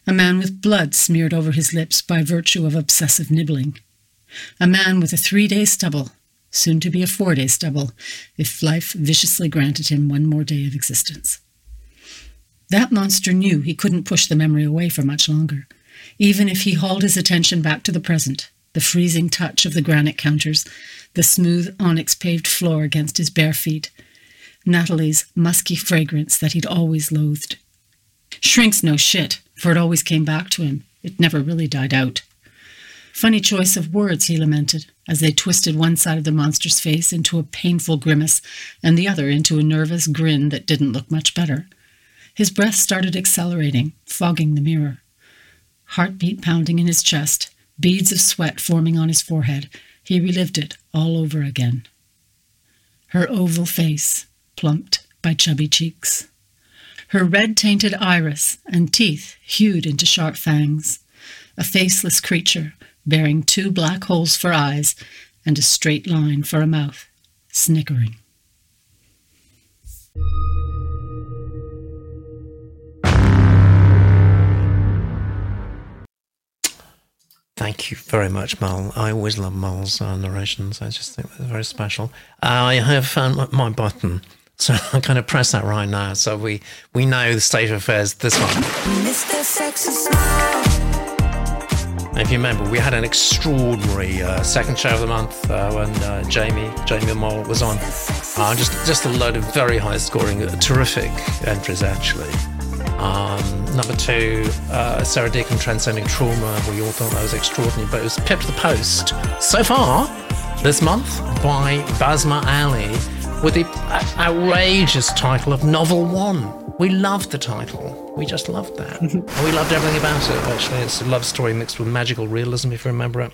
A man with blood smeared over his lips by virtue of obsessive nibbling. A man with a 3-day stubble, soon to be a 4-day stubble, if life viciously granted him one more day of existence. That monster knew he couldn't push the memory away for much longer. Even if he hauled his attention back to the present, the freezing touch of the granite counters, the smooth onyx-paved floor against his bare feet, Natalie's musky fragrance that he'd always loathed. Shrink's no shit, for it always came back to him. It never really died out. Funny choice of words, he lamented, as they twisted one side of the monster's face into a painful grimace and the other into a nervous grin that didn't look much better. His breath started accelerating, fogging the mirror. Heartbeat pounding in his chest, beads of sweat forming on his forehead, he relived it all over again. Her oval face, plumped by chubby cheeks. Her red-tainted iris and teeth hewed into sharp fangs. A faceless creature, bearing 2 black holes for eyes and a straight line for a mouth, snickering. Thank you very much, Mal. I always love Mal's narrations. I just think they're very special. I have found my button, so I'm going to press that right now. So we know the state of affairs this one. Mr. Sexy Smile. If you remember, we had an extraordinary second show of the month when Jamie Moll was on. Just a load of very high-scoring, terrific entries, actually. Number two, Sarah Deacon, Transcending Trauma. We all thought that was extraordinary, but it was pipped the post so far this month by Basma Ali with the outrageous title of Novel One. We loved the title. We just loved that. And we loved everything about it, actually. It's a love story mixed with magical realism, if you remember it.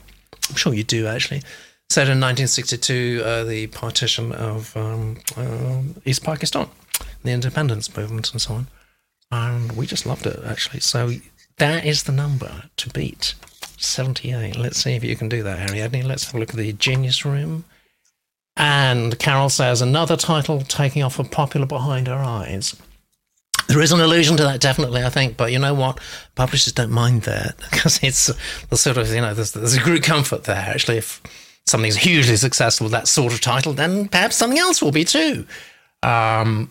I'm sure you do, actually. Set in 1962, the partition of East Pakistan, the independence movement and so on. And we just loved it, actually. So that is the number to beat, 78. Let's see if you can do that, Ariadne. Let's have a look at the Genius Room. And Carol says, another title taking off a popular behind our eyes. There is an allusion to that, definitely, I think. But you know what? Publishers don't mind that because it's the sort of, you know, there's a great comfort there, actually. If something's hugely successful, that sort of title, then perhaps something else will be too. And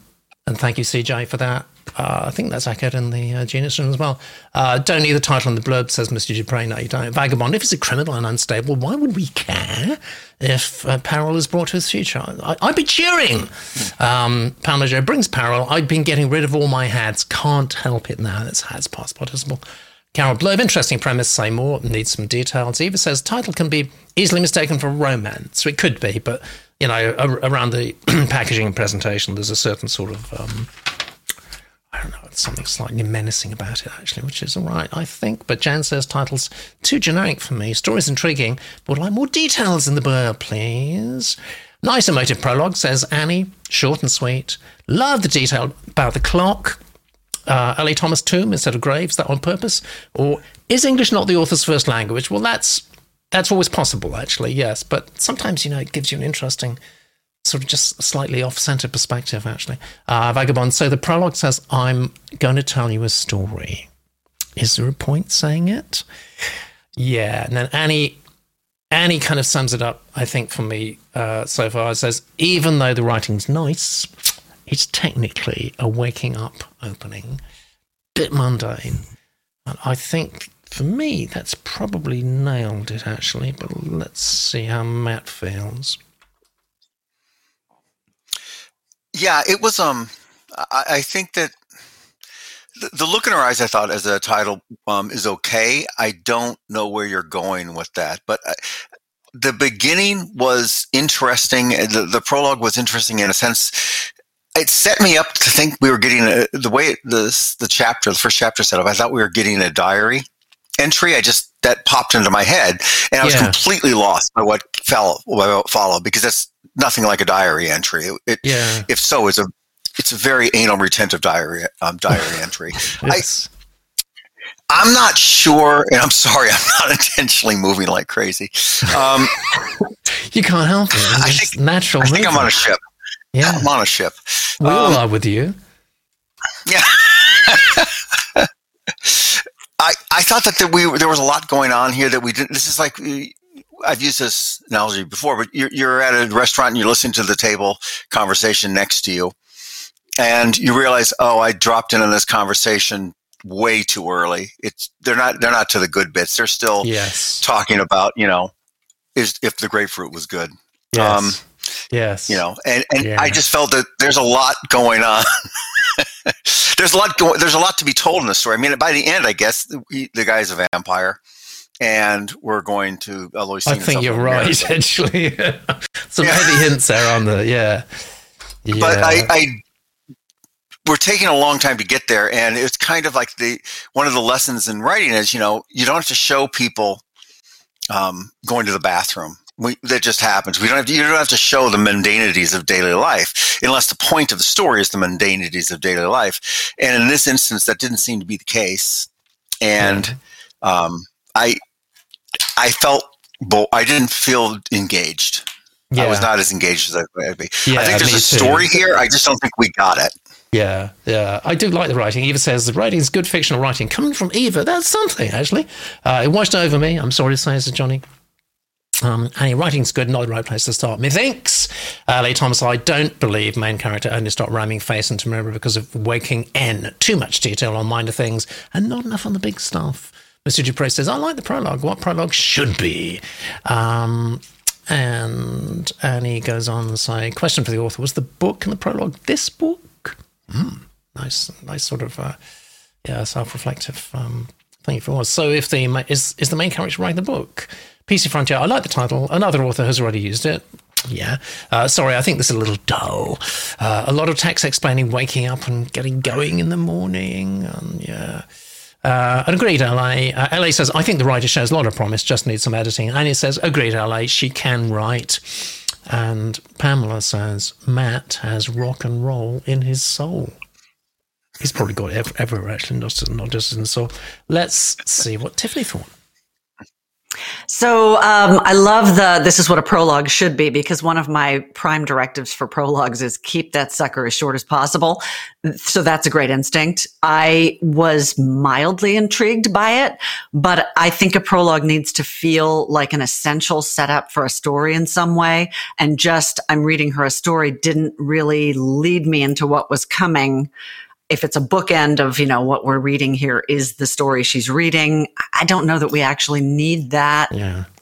thank you, CJ, for that. I think that's echoed in the Genius Room as well. Don't need the title on the blurb, says Mr. Dupre. No, you don't. Vagabond, if it's a criminal and unstable, why would we care if peril is brought to his future? I'd be cheering. Pamela Jo brings peril. I'd been getting rid of all my hats. Can't help it now. That's hats past participle. Carol Blurb, interesting premise, say more. Needs some details. Eva says title can be easily mistaken for romance. It could be, but, you know, around the packaging and presentation, there's a certain sort of... I don't know, it's something slightly menacing about it, actually, which is all right, I think. But Jan says title's too generic for me. Story's intriguing, but I'd like more details in the blurb, please. Nice emotive prologue, says Annie. Short and sweet. Love the detail about the clock. Ellie Thomas tomb instead of graves, that on purpose? Or is English not the author's first language? Well, that's always possible, actually, yes. But sometimes, you know, it gives you an interesting... sort of just slightly off-centre perspective, actually. Vagabond, so the prologue says, I'm going to tell you a story. Is there a point saying it? Yeah. And then Annie kind of sums it up, I think, for me so far. It says, even though the writing's nice, it's technically a waking-up opening. Bit mundane. And I think, for me, that's probably nailed it, actually. But let's see how Matt feels. Yeah, it was. I think that the look in her eyes, I thought, as a title, is okay. I don't know where you're going with that, but the beginning was interesting. The prologue was interesting in a sense. It set me up to think we were getting the first chapter set up. I thought we were getting a diary entry. That popped into my head, and I was completely lost by what followed because that's nothing like a diary entry. If so, it's a very anal retentive diary entry. Yes. I'm not sure, and I'm sorry, I'm not intentionally moving like crazy. You can't help it. I think I'm on a ship. Yeah, I'm on a ship. We all are with you. Yeah. I thought that there was a lot going on here that we didn't. This is like, I've used this analogy before, but you're at a restaurant and you're listening to the table conversation next to you, and you realize, oh, I dropped in on this conversation way too early. They're not to the good bits. They're still talking about, you know, if the grapefruit was good. Yes. Yes. You know, and I just felt that there's a lot going on. There's a lot to be told in the story. I mean, by the end, I guess the guy's a vampire, and we're going to. I think you're right, actually. Some heavy hints there on the But we're taking a long time to get there, and it's kind of like one of the lessons in writing is, you know, you don't have to show people going to the bathroom. That just happens. You don't have to show the mundanities of daily life, unless the point of the story is the mundanities of daily life. And in this instance, that didn't seem to be the case. And I didn't feel engaged. I was not as engaged as I could be. Yeah, I think there's a story here. I just don't think we got it. Yeah, yeah. I do like the writing. Eva says, the writing is good fictional writing. Coming from Eva, that's something, actually. It washed over me. I'm sorry to say, says Johnny. And writing's good, not the right place to start. Methinks, Leigh Thomas, I don't believe main character only stopped ramming face into mirror because of waking N. Too much detail on minor things and not enough on the big stuff. Mr. Dupre says, I like the prologue. What prologue should be? And Annie goes on and say, question for the author, was the book and the prologue this book? Nice sort of self-reflective thing if it was. So if is the main character writing the book? PC Frontier, I like the title. Another author has already used it. Yeah. Sorry, I think this is a little dull. A lot of text explaining waking up and getting going in the morning. And agreed, LA. LA says, I think the writer shows a lot of promise, just needs some editing. And it says, agreed, LA, she can write. And Pamela says, Matt has rock and roll in his soul. He's probably got it everywhere, actually, not just in the soul. Let's see what Tiffany thought. So I love this is what a prologue should be, because one of my prime directives for prologues is keep that sucker as short as possible. So that's a great instinct. I was mildly intrigued by it, but I think a prologue needs to feel like an essential setup for a story in some way. And just I'm reading her a story didn't really lead me into what was coming. If it's a bookend of, what we're reading here is the story she's reading, I don't know that we actually need that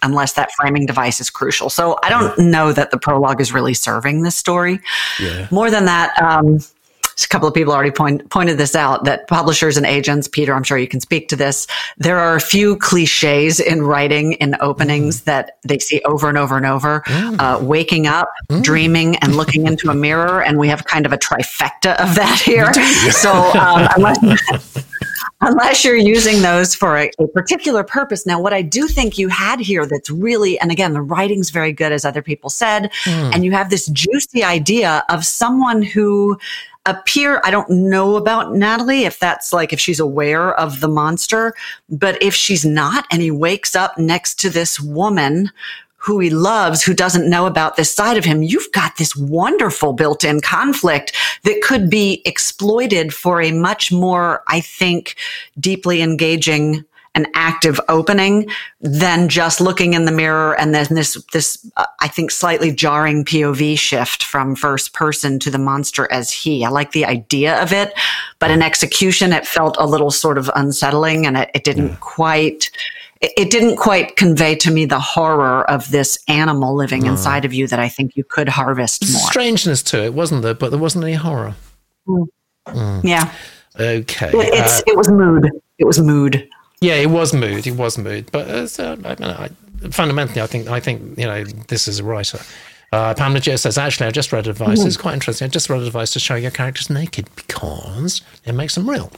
unless that framing device is crucial. So I don't know that the prologue is really serving this story. Yeah. More than that, a couple of people already pointed this out, that publishers and agents, Peter, I'm sure you can speak to this, there are a few cliches in writing in openings that they see over and over and over, waking up, dreaming, and looking into a mirror, and we have kind of a trifecta of that here. So unless you're using those for a particular purpose. Now, what I do think you had here that's really, and again, the writing's very good, as other people said, and you have this juicy idea of someone who... I don't know about Natalie, if that's like, if she's aware of the monster, but if she's not, and he wakes up next to this woman who he loves, who doesn't know about this side of him, you've got this wonderful built-in conflict that could be exploited for a much more, I think, deeply engaging an active opening than just looking in the mirror and then this I think slightly jarring POV shift from first person to the monster as he. I like the idea of it, but in execution it felt a little sort of unsettling, and it didn't quite... It didn't quite convey to me the horror of this animal living inside of you that I think you could harvest more. Strangeness to it, wasn't there? But there wasn't any horror. Yeah. Okay. It was mood. Yeah, it was mood. But fundamentally, I think this is a writer. Pamela Joe says, actually, I just read advice. It's quite interesting. I just read advice to show your characters naked because it makes them real.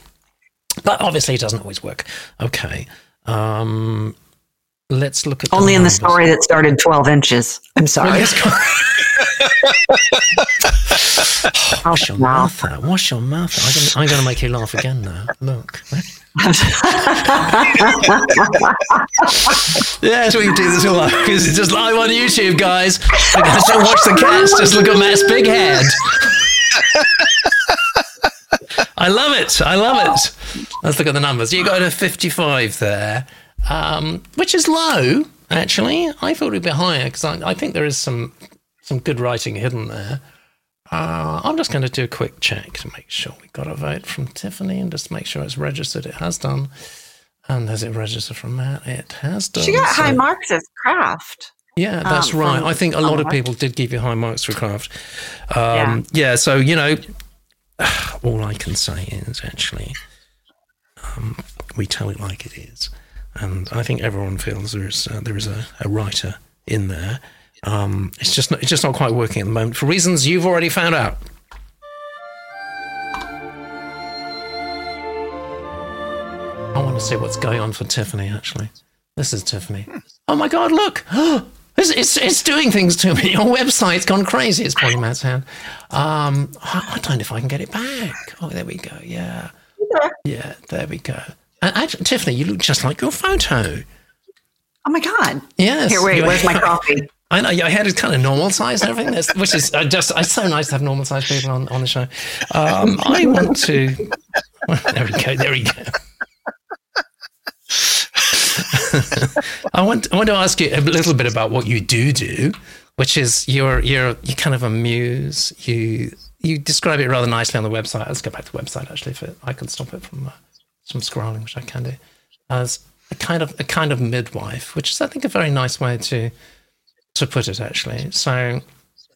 But obviously, it doesn't always work. Okay. Let's look at only in the story that started 12 inches. I'm sorry. Wash your mouth out. Wash your mouth out. I'm going to make you laugh again now. Look. Yeah, that's what you do this all over. It's just live on YouTube, guys. I guess don't watch the cats. Just look at Matt's big head. I love it. Let's look at the numbers. You got a 55 there, which is low, actually. I thought it would be higher because I think there is some good writing hidden there. I'm just going to do a quick check to make sure we got a vote from Tiffany and just make sure it's registered. It has done. And has it registered from Matt? It has done. She got high marks as craft. Yeah, that's right. I think a lot of people did give you high marks for craft. So, all I can say is actually we tell it like it is. And I think everyone feels there is a writer in there. It's just not quite working at the moment for reasons you've already found out. I want to see what's going on for Tiffany, actually. This is Tiffany. Oh, my God, look. It's doing things to me. Your website's gone crazy. It's pointing Matt's hand. I don't know if I can get it back. Oh, there we go. Yeah. Yeah, there we go. And actually, Tiffany, you look just like your photo. Oh, my God. Yes. Here, wait, where's my coffee? I know, I had it kind of normal size and everything, which is just, it's so nice to have normal size people on the show. I want to, well, there we go. I want to ask you a little bit about what you do, which is you're kind of a muse. You describe it rather nicely on the website. Let's go back to the website actually. I can stop it from some scrolling, which I can do. As a kind of midwife, which is I think a very nice way to put it actually. So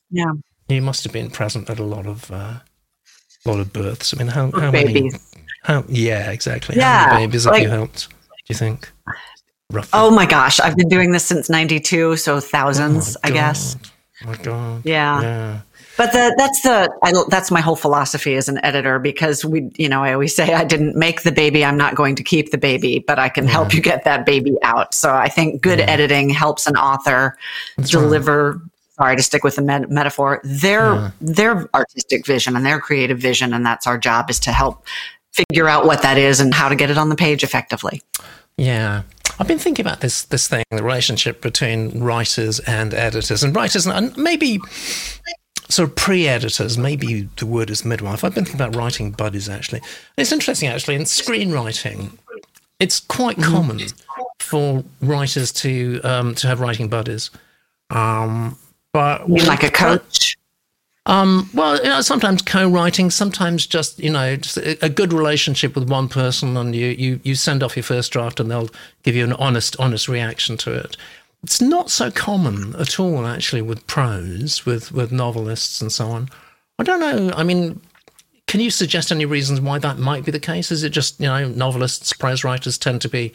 yeah, you must have been present at a lot of births. I mean, how many? Yeah, exactly. Yeah, how many babies have you helped? Do you think? Roughly. Oh my gosh, I've been doing this since 92, so thousands, I guess. Oh my God. Yeah. But that's my whole philosophy as an editor, because I always say I didn't make the baby, I'm not going to keep the baby, but I can help you get that baby out. So I think good editing helps an author sorry to stick with the metaphor, their artistic vision and their creative vision, and that's our job, is to help figure out what that is and how to get it on the page effectively. Yeah. I've been thinking about this thing, the relationship between writers and editors, and maybe sort of pre-editors, maybe the word is midwife. I've been thinking about writing buddies, actually. It's interesting, actually, in screenwriting, it's quite common for writers to have writing buddies. But you mean like a coach? Sometimes co-writing, sometimes just a good relationship with one person, and you send off your first draft and they'll give you an honest reaction to it. It's not so common at all, actually, with prose, with novelists and so on. I don't know. I mean, can you suggest any reasons why that might be the case? Is it just, novelists, prose writers tend to be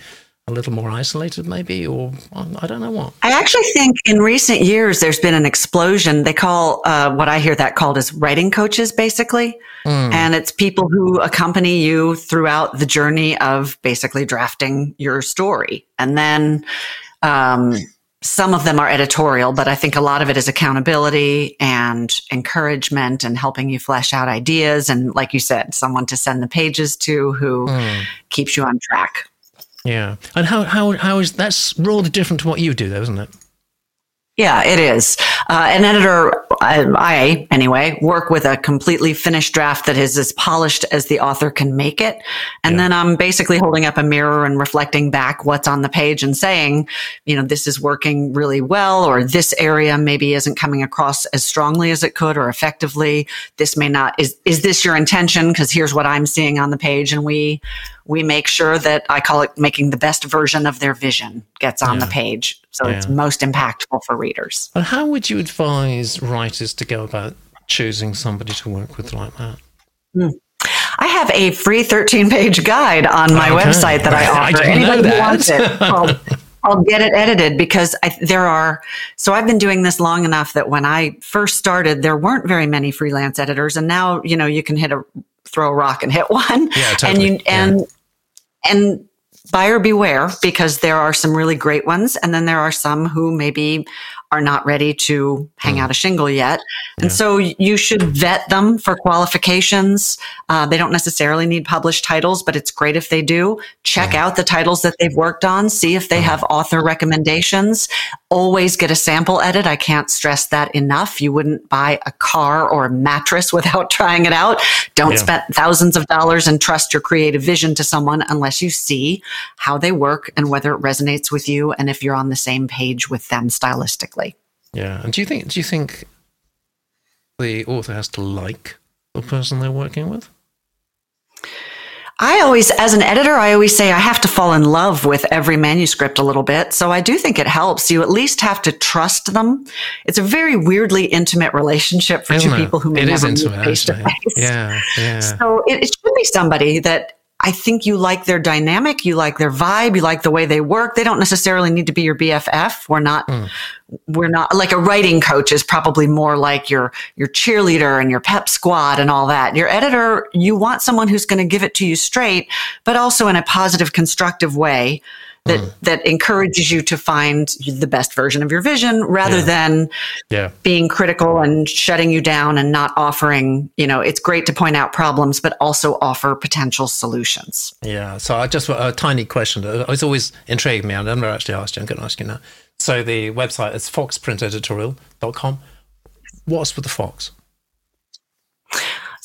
a little more isolated, maybe, or I don't know what. I actually think in recent years there's been an explosion. They call what I hear that called as writing coaches, basically. And it's people who accompany you throughout the journey of basically drafting your story. And then some of them are editorial, but I think a lot of it is accountability and encouragement and helping you flesh out ideas. And like you said, someone to send the pages to who keeps you on track. Yeah. And how is that's rather different to what you do, though, isn't it? Yeah, it is. An editor, I work with a completely finished draft that is as polished as the author can make it. And then I'm basically holding up a mirror and reflecting back what's on the page and saying, this is working really well, or this area maybe isn't coming across as strongly as it could or effectively. This may not, is this your intention? Because here's what I'm seeing on the page. And we make sure that, I call it making the best version of their vision, gets on the page. So it's most impactful for readers. And how would you advise writers to go about choosing somebody to work with like that? I have a free 13-page guide on my website that I offer. Anybody who wants it, I'll get it edited, because I've been doing this long enough that when I first started, there weren't very many freelance editors. And now, you can throw a rock and hit one. Yeah, totally. And buyer beware, because there are some really great ones, and then there are some who maybe are not ready to hang out a shingle yet. And so you should vet them for qualifications. They don't necessarily need published titles, but it's great if they do. Check out the titles that they've worked on. See if they have author recommendations. Always get a sample edit. I can't stress that enough. You wouldn't buy a car or a mattress without trying it out. Don't spend thousands of dollars and trust your creative vision to someone unless you see how they work and whether it resonates with you and if you're on the same page with them stylistically. Yeah. And do you think the author has to like the person they're working with? As an editor, I always say I have to fall in love with every manuscript a little bit. So I do think it helps. You at least have to trust them. It's a very weirdly intimate relationship for two people who may never meet face to face. Yeah. So it should be somebody that I think you like their dynamic, you like their vibe, you like the way they work. They don't necessarily need to be your BFF. We're not like a writing coach is probably more like your cheerleader and your pep squad and all that. Your editor, you want someone who's going to give it to you straight, but also in a positive, constructive way that encourages you to find the best version of your vision rather than being critical and shutting you down and not offering, it's great to point out problems, but also offer potential solutions. Yeah. So I just, a tiny question. It's always intrigued me. I've never actually asked you. I'm going to ask you now. So the website is foxprinteditorial.com. What's with the fox?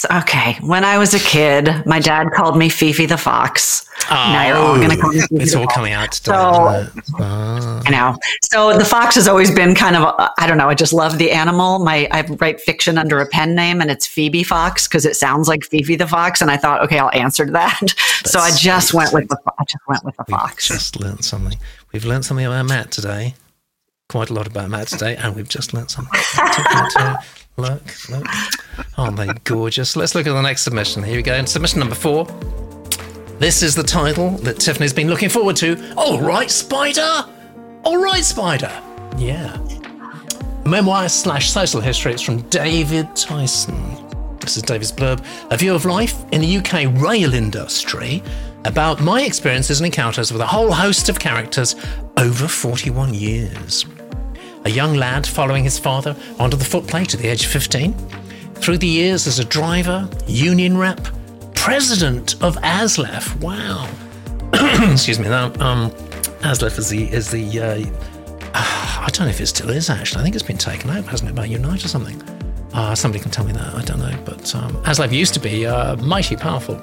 Okay. When I was a kid, my dad called me Fifi the Fox. Oh, now you're all going to call me Fifi the Fox. Coming out today. I know. So the fox has always been kind of, I don't know, I just love the animal. I write fiction under a pen name and it's Phoebe Fox because it sounds like Fifi the Fox. And I thought, okay, I'll answer to that. So I just went with the fox. We've just learned something. We've learned something about Matt today. Quite a lot about Matt today. And we've just learned something. Look. Aren't they gorgeous? Let's look at the next submission. Here we go. And submission number 4. This is the title that Tiffany's been looking forward to. All right, Spider. Yeah. Memoir/social history. It's from David Tyson. This is David's blurb. A view of life in the UK rail industry about my experiences and encounters with a whole host of characters over 41 years. A young lad following his father onto the footplate at the age of 15. Through the years as a driver, union rep, president of Aslef. Wow. Excuse me. Now, Aslef is the I don't know if it still is, actually. I think it's been taken out, hasn't it, by Unite or something? Somebody can tell me that. I don't know. But Aslef used to be a mighty powerful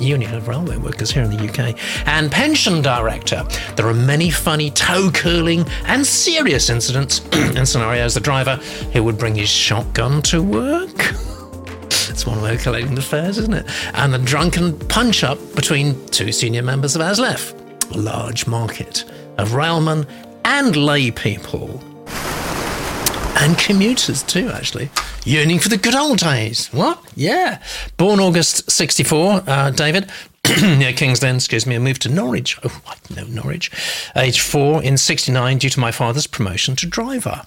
union of railway workers here in the UK, and pension director. There are many funny toe-curling and serious incidents and scenarios. The driver who would bring his shotgun to work. It's one way of collecting the fares, isn't it? And the drunken punch-up between two senior members of Aslef. A large market of railmen and lay people. And commuters too, actually. Yearning for the good old days. What? Yeah. Born August 64, David. Near King's Lynn, and moved to Norwich. Oh, I know Norwich. Age 4 in 1969 due to my father's promotion to driver.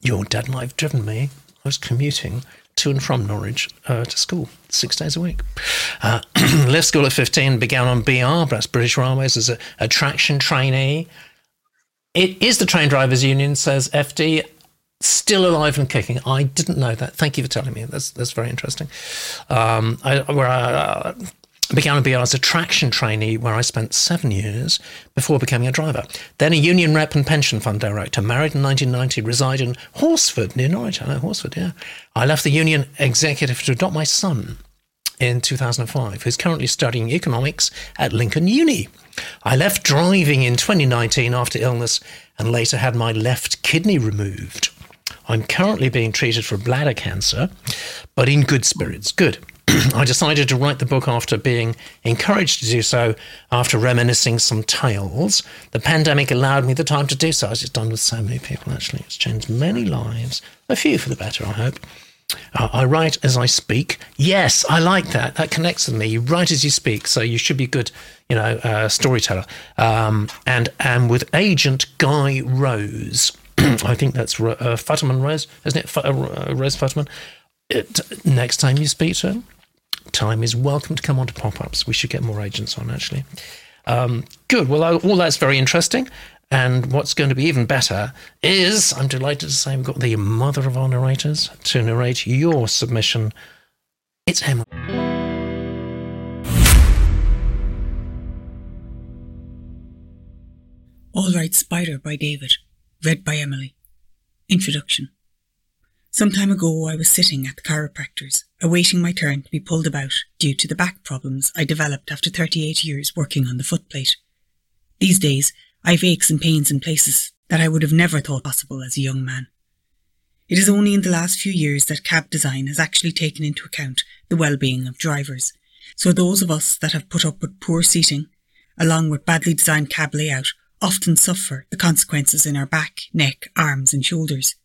Your dad might have driven me. I was commuting to and from Norwich to school 6 days a week. Left school at 15, began on BR, that's British Railways, as a traction trainee. It is the train drivers union, says FD, still alive and kicking. I didn't know that. Thank you for telling me. That's very interesting. I began to be as a traction trainee, where I spent 7 years before becoming a driver. Then a union rep and pension fund director, married in 1990, resided in Horsford, near Norwich. I know Horsford, yeah. I left the union executive to adopt my son in 2005, who's currently studying economics at Lincoln Uni. I left driving in 2019 after illness and later had my left kidney removed. I'm currently being treated for bladder cancer, but in good spirits. Good. I decided to write the book after being encouraged to do so, after reminiscing some tales. The pandemic allowed me the time to do so. It's done with so many people, actually. It's changed many lives, a few for the better, I hope. I write as I speak. Yes, I like that. That connects with me. You write as you speak, so you should be good, storyteller. And with agent Guy Rose. I think that's Futterman Rose, isn't it? Rose Futterman. Next time you speak to him, time is welcome to come on to pop-ups. We should get more agents on, actually. Good. Well, all that's very interesting. And what's going to be even better is, I'm delighted to say, I've got the mother of our narrators to narrate your submission. It's Emily. All Right, Spider by David. Read by Emily. Introduction. Some time ago, I was sitting at the chiropractor's, awaiting my turn to be pulled about due to the back problems I developed after 38 years working on the footplate. These days, I've aches and pains in places that I would have never thought possible as a young man. It is only in the last few years that cab design has actually taken into account the well-being of drivers, so those of us that have put up with poor seating, along with badly designed cab layout, often suffer the consequences in our back, neck, arms and shoulders.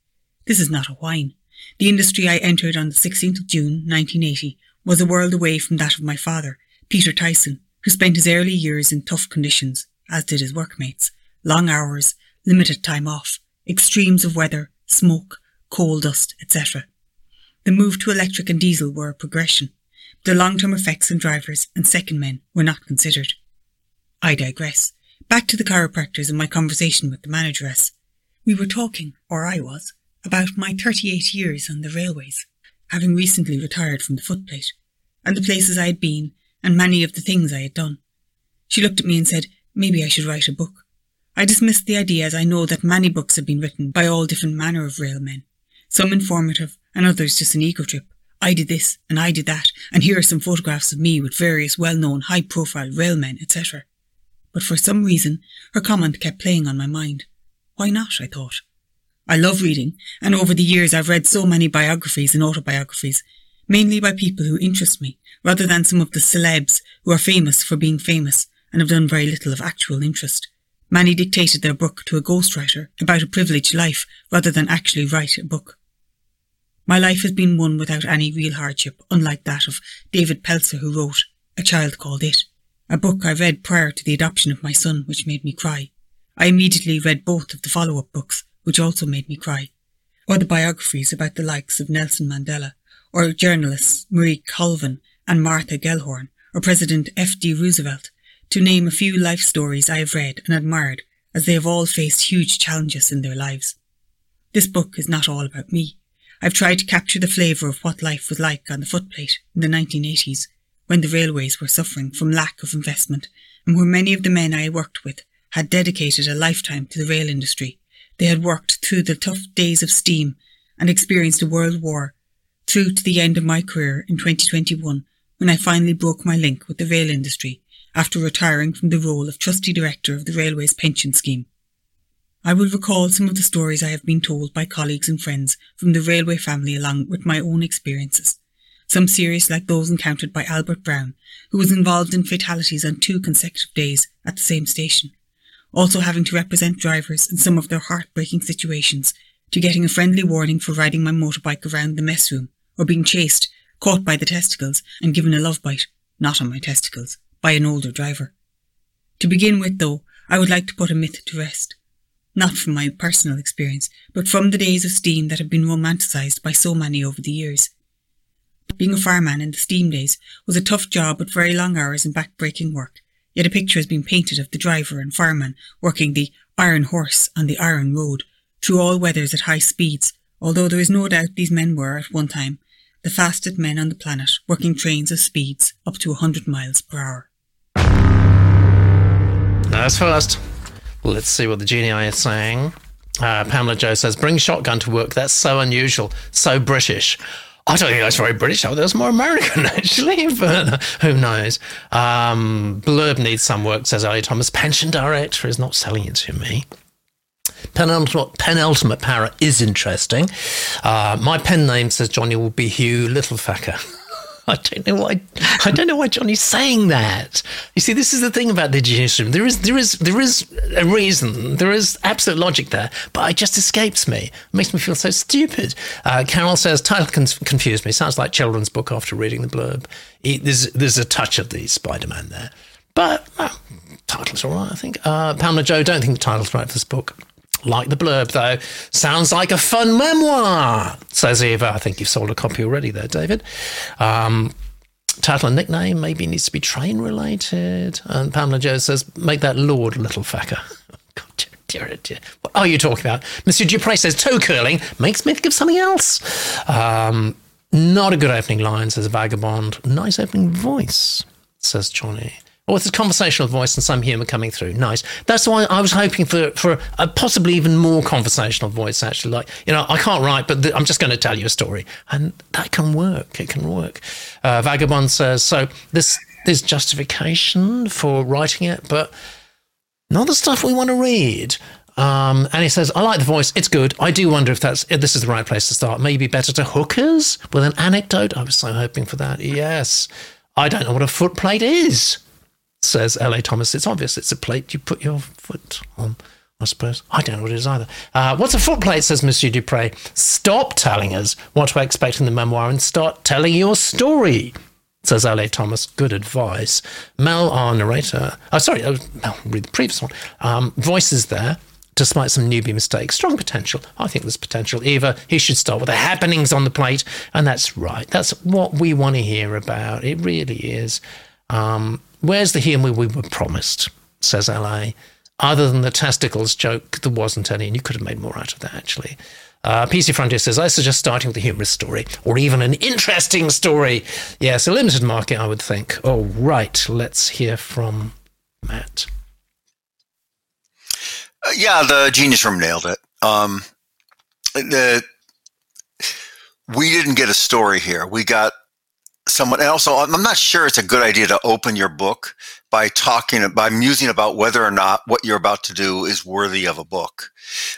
This is not a whine. The industry I entered on the 16th of June 1980 was a world away from that of my father, Peter Tyson, who spent his early years in tough conditions, as did his workmates, long hours, limited time off, extremes of weather, smoke, coal dust, etc. The move to electric and diesel were a progression. The long-term effects on drivers and second men were not considered. I digress. Back to the chiropractors and my conversation with the manageress. We were talking, or I was, about my 38 years on the railways, having recently retired from the footplate, and the places I had been, and many of the things I had done. She looked at me and said, "Maybe I should write a book." I dismissed the idea, as I know that many books have been written by all different manner of rail men, some informative and others just an ego trip. I did this and I did that, and here are some photographs of me with various well-known high-profile railmen, etc. But for some reason, her comment kept playing on my mind. Why not, I thought. I love reading, and over the years I've read so many biographies and autobiographies, mainly by people who interest me, rather than some of the celebs who are famous for being famous and have done very little of actual interest. Many dictated their book to a ghostwriter about a privileged life rather than actually write a book. My life has been one without any real hardship, unlike that of David Pelzer, who wrote A Child Called It, a book I read prior to the adoption of my son, which made me cry. I immediately read both of the follow-up books, which also made me cry, or the biographies about the likes of Nelson Mandela, or journalists Marie Colvin and Martha Gellhorn, or President F.D. Roosevelt, to name a few life stories I have read and admired, as they have all faced huge challenges in their lives. This book is not all about me. I've tried to capture the flavour of what life was like on the footplate in the 1980s, when the railways were suffering from lack of investment, and where many of the men I worked with had dedicated a lifetime to the rail industry. They had worked through the tough days of steam and experienced a world war, through to the end of my career in 2021, when I finally broke my link with the rail industry, after retiring from the role of trustee director of the Railways Pension Scheme. I will recall some of the stories I have been told by colleagues and friends from the railway family, along with my own experiences, some serious like those encountered by Albert Brown, who was involved in fatalities on 2 consecutive days at the same station, also having to represent drivers in some of their heartbreaking situations, to getting a friendly warning for riding my motorbike around the mess room, or being chased, caught by the testicles, and given a love bite, not on my testicles, by an older driver. To begin with, though, I would like to put a myth to rest, not from my personal experience, but from the days of steam that have been romanticised by so many over the years. Being a fireman in the steam days was a tough job with very long hours and back-breaking work, yet a picture has been painted of the driver and fireman working the iron horse on the iron road, through all weathers at high speeds, although there is no doubt these men were, at one time, the fastest men on the planet, working trains of speeds up to 100 miles per hour. That's first. Let's see what the genii is saying. Pamela Joe says, bring shotgun to work. That's so unusual. So British. I don't think that's very British. I that's more American, actually. But who knows? Blurb needs some work, says Ali Thomas. Pension director is not selling it to me. Penultimate para is interesting. My pen name, says Johnny, will be Hugh Littlefucker. I don't know why Johnny's saying that. You see, this is the thing about the genius room. There is a reason. There is absolute logic there, but it just escapes me. It makes me feel so stupid. Carol says, title confused me. Sounds like children's book after reading the blurb. There's a touch of the Spider-Man there. But title's all right, I think. Pamela Joe, don't think the title's right for this book. Like the blurb, though. Sounds like a fun memoir, says Eva. I think you've sold a copy already there, David. Title and nickname maybe needs to be train-related. And Pamela Joe says, make that Lord Littlefucker. God, dear. What are you talking about? Monsieur Dupre says, toe-curling makes me think of something else. Not a good opening line, says Vagabond. Nice opening voice, says Johnny. Or it's a conversational voice and some humour coming through. Nice. That's why I was hoping for a possibly even more conversational voice, actually. Like, you know, I can't write, but I'm just going to tell you a story. And that can work. It can work. Vagabond says, so there's justification for writing it, but not the stuff we want to read. And he says, I like the voice. It's good. I do wonder if this is the right place to start. Maybe better to hookers with an anecdote. I was so hoping for that. Yes. I don't know what a footplate is, says L.A. Thomas. It's obvious it's a plate you put your foot on, I suppose. I don't know what it is either. What's a footplate, says Monsieur Dupre. Stop telling us what to expect in the memoir and start telling your story, says L.A. Thomas. Good advice. Mel, our narrator... I'll read the previous one. Voices there, despite some newbie mistakes. Strong potential. I think there's potential. Eva, he should start with the happenings on the plate. And that's right. That's what we want to hear about. It really is. Where's the humour we were promised, says LA. Other than the testicles joke, there wasn't any, and you could have made more out of that, actually. PC Frontier says, I suggest starting with a humorous story, or even an interesting story. Yes, a limited market, I would think. All right, let's hear from Matt. Yeah, the genius room nailed it. We didn't get a story here. We got someone, and also I'm not sure it's a good idea to open your book by musing about whether or not what you're about to do is worthy of a book.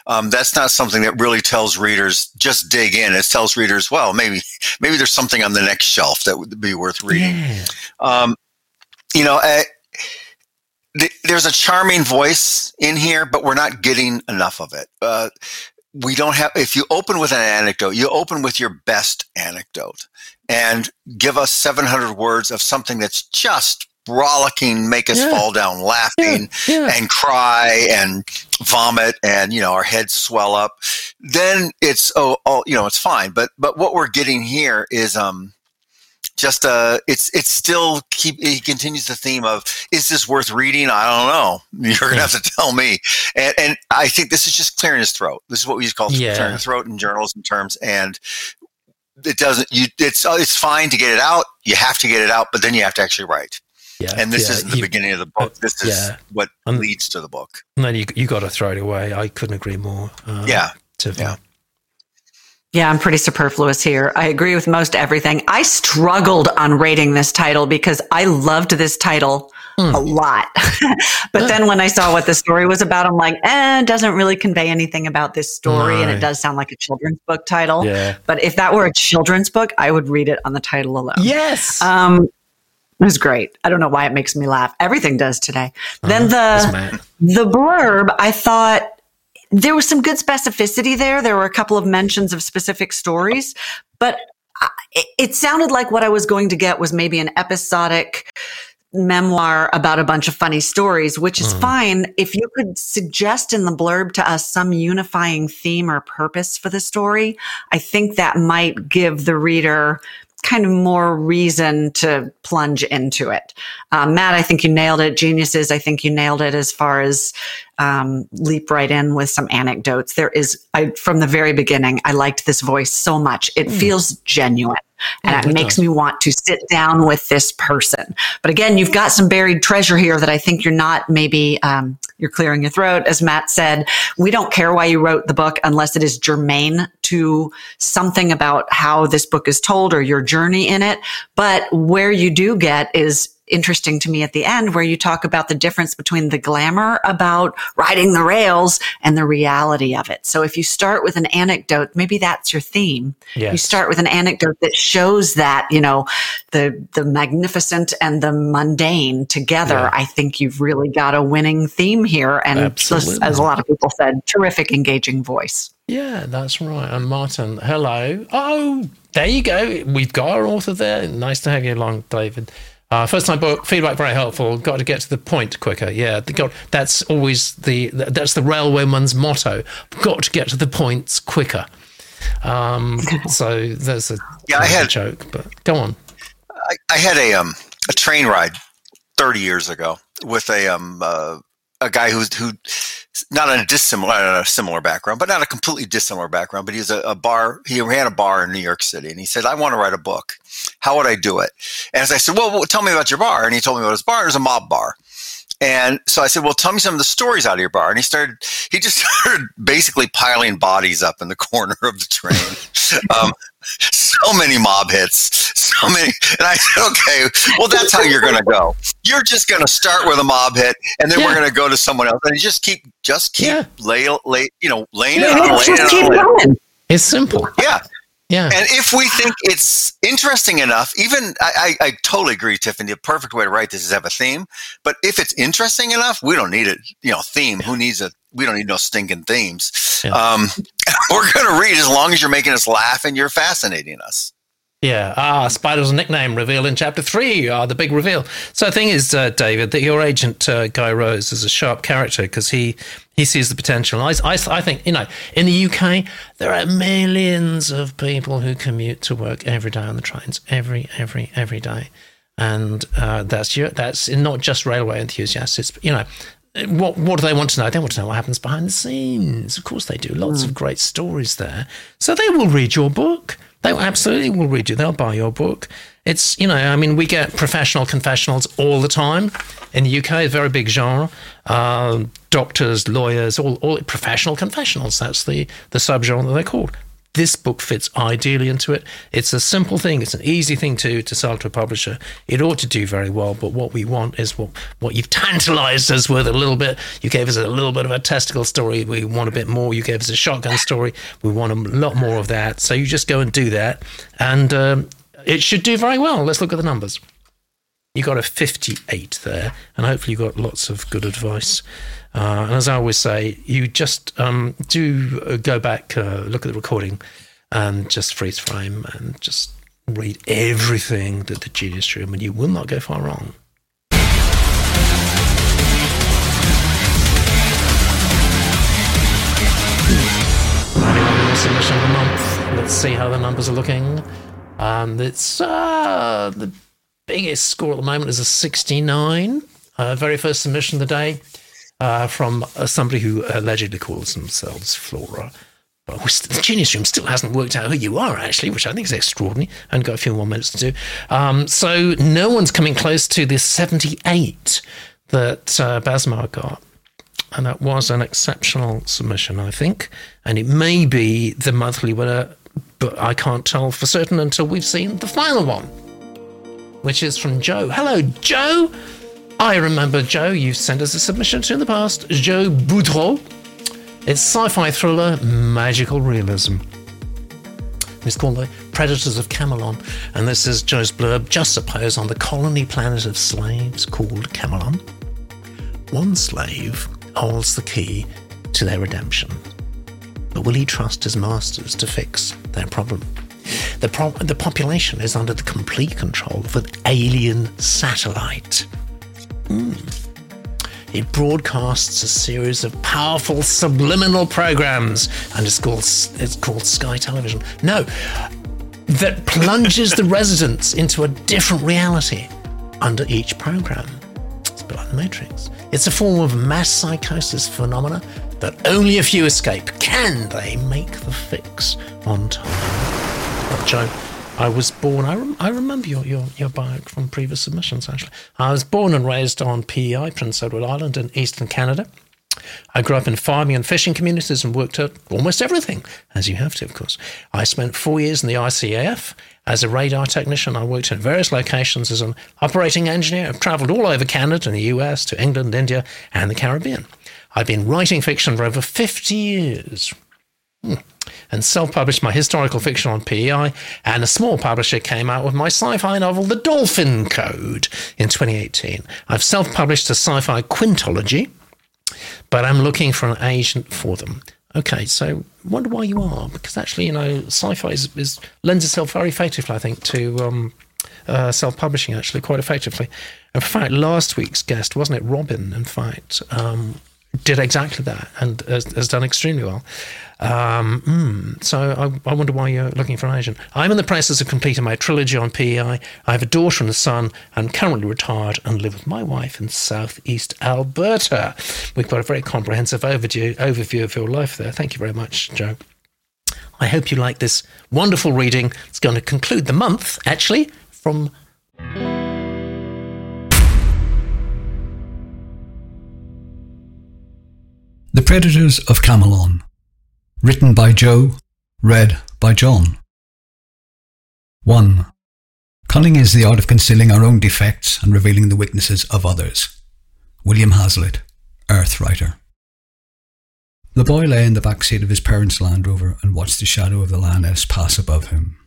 That's not something that really tells readers just dig in. It tells readers, well, maybe there's something on the next shelf that would be worth reading. Yeah. There's a charming voice in here, but we're not getting enough of it. We don't have, if you open with an anecdote, you open with your best anecdote and give us 700 words of something that's just rollicking, make us fall down laughing and cry and vomit and, our heads swell up. Then it's, it's fine. But what we're getting here is, it continues the theme of, is this worth reading? I don't know. You're going to have to tell me. And I think this is just clearing his throat. This is what we used to call clearing the throat in journalism terms. And it doesn't, it's fine to get it out. You have to get it out, but then you have to actually write. Yeah, and this isn't the beginning of the book. This is what leads to the book. And then you got to throw it away. I couldn't agree more. Yeah, I'm pretty superfluous here. I agree with most everything. I struggled on rating this title because I loved this title a lot. But then when I saw what the story was about, I'm like, it doesn't really convey anything about this story. No. And it does sound like a children's book title. Yeah. But if that were a children's book, I would read it on the title alone. Yes. It was great. I don't know why it makes me laugh. Everything does today. Then the blurb, I thought, there was some good specificity there. There were a couple of mentions of specific stories, but it sounded like what I was going to get was maybe an episodic memoir about a bunch of funny stories, which is fine. If you could suggest in the blurb to us some unifying theme or purpose for the story, I think that might give the reader kind of more reason to plunge into it. Matt, I think you nailed it. Geniuses, I think you nailed it as far as leap right in with some anecdotes. There is, from the very beginning, I liked this voice so much. It feels genuine, and it makes me want to sit down with this person. But again, you've got some buried treasure here that I think you're not maybe, you're clearing your throat. As Matt said, we don't care why you wrote the book unless it is germane to something about how this book is told or your journey in it. But where you do get is interesting to me at the end, where you talk about the difference between the glamour about riding the rails and the reality of it. So if you start with an anecdote, maybe that's your theme. Yes. You start with an anecdote that shows that, the magnificent and the mundane together. Yeah. I think you've really got a winning theme here. And as a lot of people said, terrific, engaging voice. Yeah, that's right. And Martin, hello. Oh, there you go. We've got our author there. Nice to have you along, David. First time book, feedback very helpful. Got to get to the point quicker. Yeah, that's always that's the railwayman's motto. Got to get to the points quicker. So there's a joke, but go on. I had a train ride 30 years ago with a guy who not a completely dissimilar background, but he was a bar. He ran a bar in New York City, and he said, "I want to write a book. How would I do it?" And as I said, well, tell me about your bar. And he told me about his bar. It was a mob bar. And so I said, well, tell me some of the stories out of your bar. And he just started basically piling bodies up in the corner of the train. So many mob hits, so many. And I said, okay, well, that's how you're going to go. You're just going to start with a mob hit, and then we're going to go to someone else. And you just keep laying it on, laying it on. It's simple. Yeah. Yeah. And if we think it's interesting enough, even I totally agree, Tiffany, the perfect way to write this is have a theme. But if it's interesting enough, we don't need a theme. Who needs a we don't need no stinking themes. Yeah. We're gonna read as long as you're making us laugh and you're fascinating us. Yeah. Spider's nickname revealed in chapter 3, the big reveal. So the thing is, David, that your agent, Guy Rose, is a sharp character because he sees the potential. I think, in the UK, there are millions of people who commute to work every day on the trains, every day. And that's not just railway enthusiasts. It's, what do they want to know? They want to know what happens behind the scenes. Of course they do. Lots of great stories there. So they will read your book. They absolutely will read you. They'll buy your book. It's, you know, I mean, we get professional confessionals all the time in the UK, a very big genre. Doctors, lawyers, all professional confessionals. That's the subgenre that they're called. This book fits ideally into it. It's a simple thing. It's an easy thing to sell to a publisher. It ought to do very well, but what we want is what you've tantalized us with a little bit. You gave us a little bit of a testicle story. We want a bit more. You gave us a shotgun story. We want a lot more of that. So you just go and do that, and it should do very well. Let's look at the numbers. You got a 58 there, and hopefully you got lots of good advice. And as I always say, you just do go back, look at the recording, and just freeze frame and just read everything that the genius room, and you will not go far wrong. Submission of the month. Let's see how the numbers are looking. It's the biggest score at the moment is a 69. Very first submission of the day. From somebody who allegedly calls themselves Flora. Well, the Genius Room still hasn't worked out who you are, actually, which I think is extraordinary. I only got a few more minutes to do. So no one's coming close to the 78 that Basma got. And that was an exceptional submission, I think. And it may be the monthly winner, but I can't tell for certain until we've seen the final one, which is from Joe. Hello, Joe! I remember, Joe, you sent us a submission to in the past, Joe Boudreau. It's sci-fi thriller, magical realism. It's called The Predators of Camelon, and this is Joe's blurb, just suppose, on the colony planet of slaves called Camelon. One slave holds the key to their redemption, but will he trust his masters to fix their problem? The population is under the complete control of an alien satellite. It broadcasts a series of powerful subliminal programs, and it's called Sky Television. No, that plunges the residents into a different reality under each program. It's a bit like The Matrix. It's a form of mass psychosis phenomena that only a few escape. Can they make the fix on time? Well, Joe, I was born, I remember your bio from previous submissions, actually. I was born and raised on PEI, Prince Edward Island, in eastern Canada. I grew up in farming and fishing communities and worked at almost everything, as you have to, of course. I spent 4 years in the ICAF as a radar technician. I worked at various locations as an operating engineer. I've travelled all over Canada and the US to England, India and the Caribbean. I've been writing fiction for over 50 years. And self-published my historical fiction on PEI, and a small publisher came out with my sci-fi novel The Dolphin Code in 2018. I've self-published a sci-fi quintology, but I'm looking for an agent for them. Okay, so wonder why you are, because actually, you know, sci-fi lends itself very effectively, I think, to self-publishing, actually, quite effectively. In fact, last week's guest, wasn't it, Robin, in fact, did exactly that and has done extremely well. So I wonder why you're looking for an agent. I'm in the process of completing my trilogy on PEI. I have a daughter and a son. I'm currently retired and live with my wife in southeast Alberta. We've got a very comprehensive overview of your life there. Thank you very much, Joe. I hope you like this wonderful reading. It's going to conclude the month, actually, from... The Predators of Camelon. Written by Joe. Read by John. 1. Cunning is the art of concealing our own defects and revealing the weaknesses of others. William Hazlitt, Earthwriter. The boy lay in the backseat of his parents' Land Rover and watched the shadow of the lioness pass above him.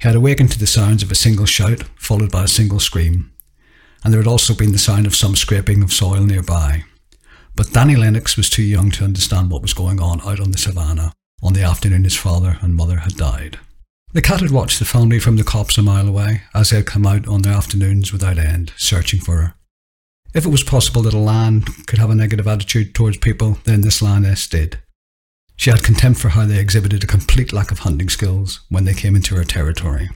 He had awakened to the sounds of a single shout, followed by a single scream, and there had also been the sound of some scraping of soil nearby. But Danny Lennox was too young to understand what was going on out on the savannah on the afternoon his father and mother had died. The cat had watched the family from the copse a mile away as they had come out on the afternoons without end, searching for her. If it was possible that a lion could have a negative attitude towards people, then this lioness did. She had contempt for how they exhibited a complete lack of hunting skills when they came into her territory.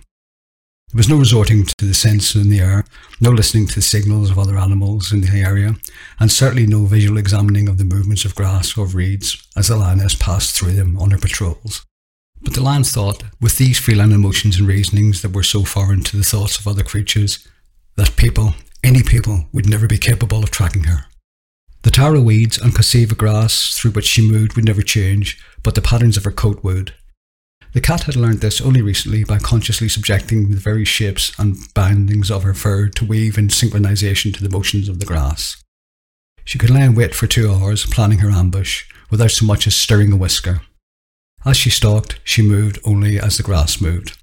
There was no resorting to the senses in the air, no listening to the signals of other animals in the area, and certainly no visual examining of the movements of grass or of reeds as the lioness passed through them on her patrols. But the lamb thought, with these feline emotions and reasonings that were so foreign to the thoughts of other creatures, that people, any people, would never be capable of tracking her. The taro weeds and cassava grass through which she moved would never change, but the patterns of her coat would. The cat had learned this only recently by consciously subjecting the various shapes and bindings of her fur to weave in synchronization to the motions of the grass. She could lie in wait for 2 hours, planning her ambush, without so much as stirring a whisker. As she stalked, she moved only as the grass moved.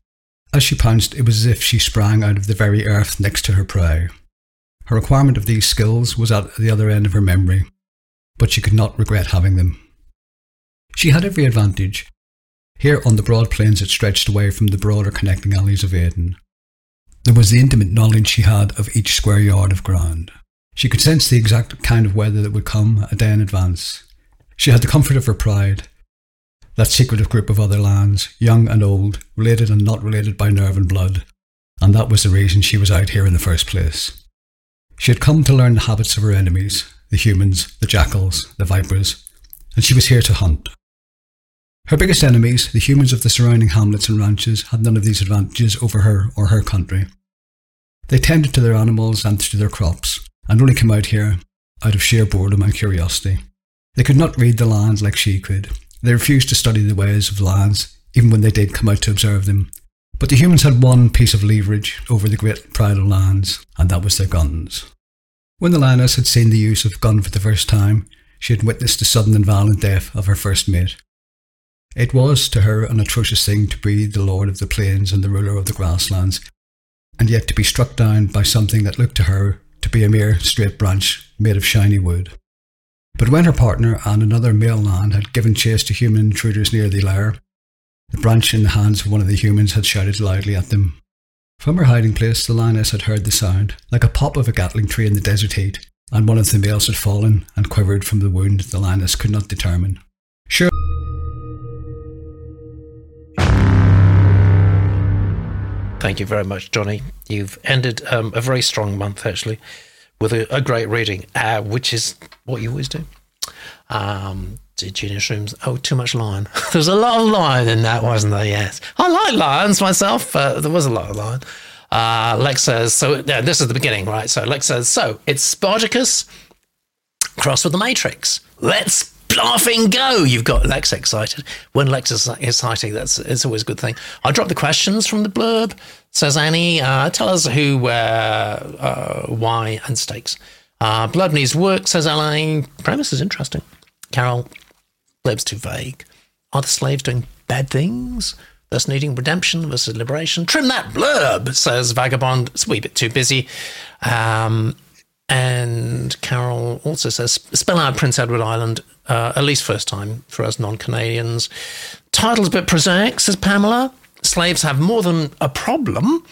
As she pounced, it was as if she sprang out of the very earth next to her prey. Her requirement of these skills was at the other end of her memory, but she could not regret having them. She had every advantage. Here on the broad plains that stretched away from the broader connecting alleys of Aden, there was the intimate knowledge she had of each square yard of ground. She could sense the exact kind of weather that would come a day in advance. She had the comfort of her pride, that secretive group of other lands, young and old, related and not related by nerve and blood, and that was the reason she was out here in the first place. She had come to learn the habits of her enemies, the humans, the jackals, the vipers, and she was here to hunt. Her biggest enemies, the humans of the surrounding hamlets and ranches, had none of these advantages over her or her country. They tended to their animals and to their crops, and only came out here out of sheer boredom and curiosity. They could not read the land like she could. They refused to study the ways of lands, even when they did come out to observe them. But the humans had one piece of leverage over the great pridal lands, and that was their guns. When the lioness had seen the use of gun for the first time, she had witnessed the sudden and violent death of her first mate. It was to her an atrocious thing to be the lord of the plains and the ruler of the grasslands, and yet to be struck down by something that looked to her to be a mere straight branch made of shiny wood. But when her partner and another male lamb had given chase to human intruders near the lair, the branch in the hands of one of the humans had shouted loudly at them. From her hiding place the lioness had heard the sound, like a pop of a gatling tree in the desert heat, and one of the males had fallen and quivered from the wound the lioness could not determine. Sure. Thank you very much, Johnny. You've ended a very strong month, actually, with a great reading, which is what you always do. Genius Rooms. Oh, too much lion. There's a lot of lion in that, wasn't there? Yes. I like lions myself, but there was a lot of lion. Lex says, this is the beginning, right? So Lex says, it's Spartacus crossed with the Matrix. Let's laughing go. You've got Lex excited. When Lex is exciting, it's always a good thing. I dropped the questions from the blurb, says Annie. Tell us who, where, why, and stakes. Blurb needs work, says Elaine. Premise is interesting. Carol, blurb's too vague. Are the slaves doing bad things, thus needing redemption versus liberation? Trim that blurb, says Vagabond. It's a wee bit too busy. And Carol also says, spell out Prince Edward Island, at least first time for us non-Canadians. Title's a bit prosaic, says Pamela. Slaves have more than a problem.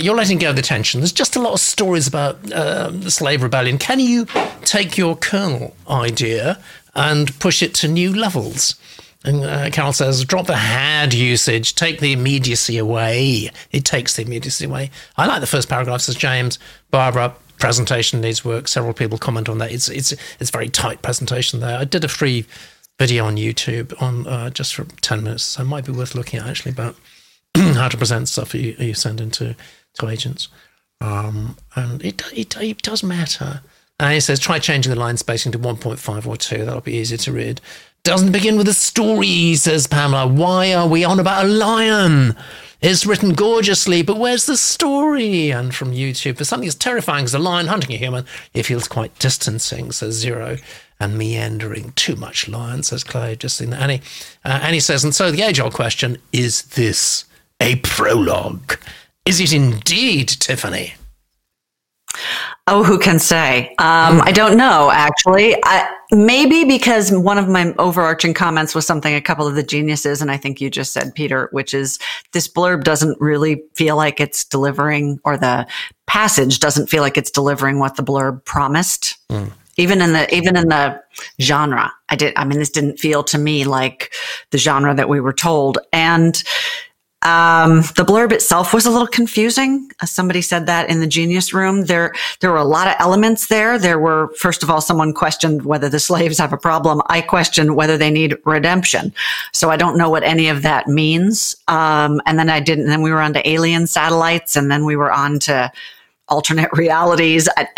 You're letting go of the tension. There's just a lot of stories about the slave rebellion. Can you take your colonel idea and push it to new levels? And Carol says, drop the had usage, take the immediacy away. It takes the immediacy away. I like the first paragraph, says James. Barbara, presentation needs work. Several people comment on that. It's very tight presentation there. I did a free video on YouTube on just for 10 minutes, so it might be worth looking at actually about how to present stuff you send into agents. And it does matter. And he says, try changing the line spacing to 1.5 or 2. That'll be easier to read. Doesn't begin with a story, says Pamela. Why are we on about a lion? It's written gorgeously, but where's the story? And from YouTube, for something as terrifying as a lion hunting a human, it feels quite distancing, says Zero. And meandering. Too much lion, says Clay. Just seen that. Annie says, and so the age-old question, is this a prologue? Is it indeed, Tiffany? Oh, who can say? I don't know, actually. Maybe because one of my overarching comments was something a couple of the geniuses, and I think you just said, Peter, which is this blurb doesn't really feel like it's delivering, or the passage doesn't feel like it's delivering what the blurb promised. Mm. Even in the genre, I mean, this didn't feel to me like the genre that we were told. And The blurb itself was a little confusing. Somebody said that in the Genius Room. There were a lot of elements there. There were, first of all, someone questioned whether the slaves have a problem. I questioned whether they need redemption. So I don't know what any of that means. And then I didn't, and then we were on to alien satellites, and then we were on to alternate realities. I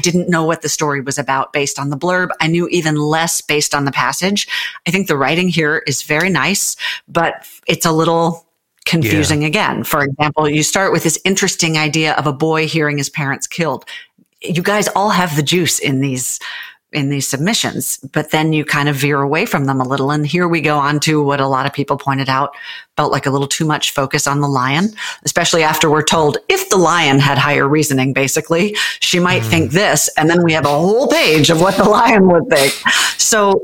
didn't know what the story was about based on the blurb. I knew even less based on the passage. I think the writing here is very nice, but it's a little confusing again. For example, you start with this interesting idea of a boy hearing his parents killed. You guys all have the juice in these submissions, but then you kind of veer away from them a little. And here we go on to what a lot of people pointed out felt like a little too much focus on the lion, especially after we're told if the lion had higher reasoning, basically, she might think this. And then we have a whole page of what the lion would think. So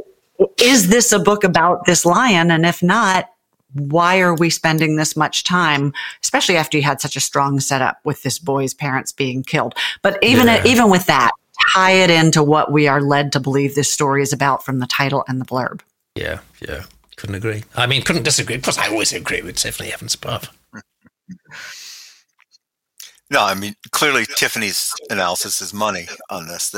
is this a book about this lion? And if not, why are we spending this much time, especially after you had such a strong setup with this boy's parents being killed? But even with that, tie it into what we are led to believe this story is about from the title and the blurb. Yeah. Couldn't agree. I mean, couldn't disagree. Plus, I always agree with Tiffany Evans-Buff. No, I mean, clearly Tiffany's analysis is money on this.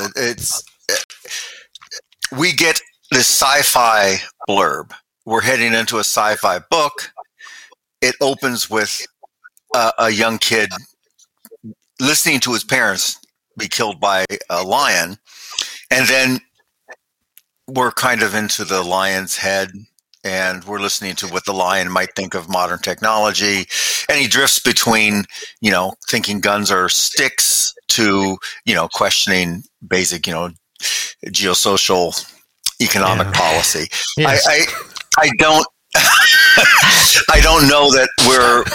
We get this sci-fi blurb. We're heading into a sci-fi book. It opens with a young kid listening to his parents be killed by a lion, and then we're kind of into the lion's head, and we're listening to what the lion might think of modern technology, and he drifts between, you know, thinking guns are sticks to, you know, questioning basic, you know, geosocial economic policy. Yes. I don't I don't know that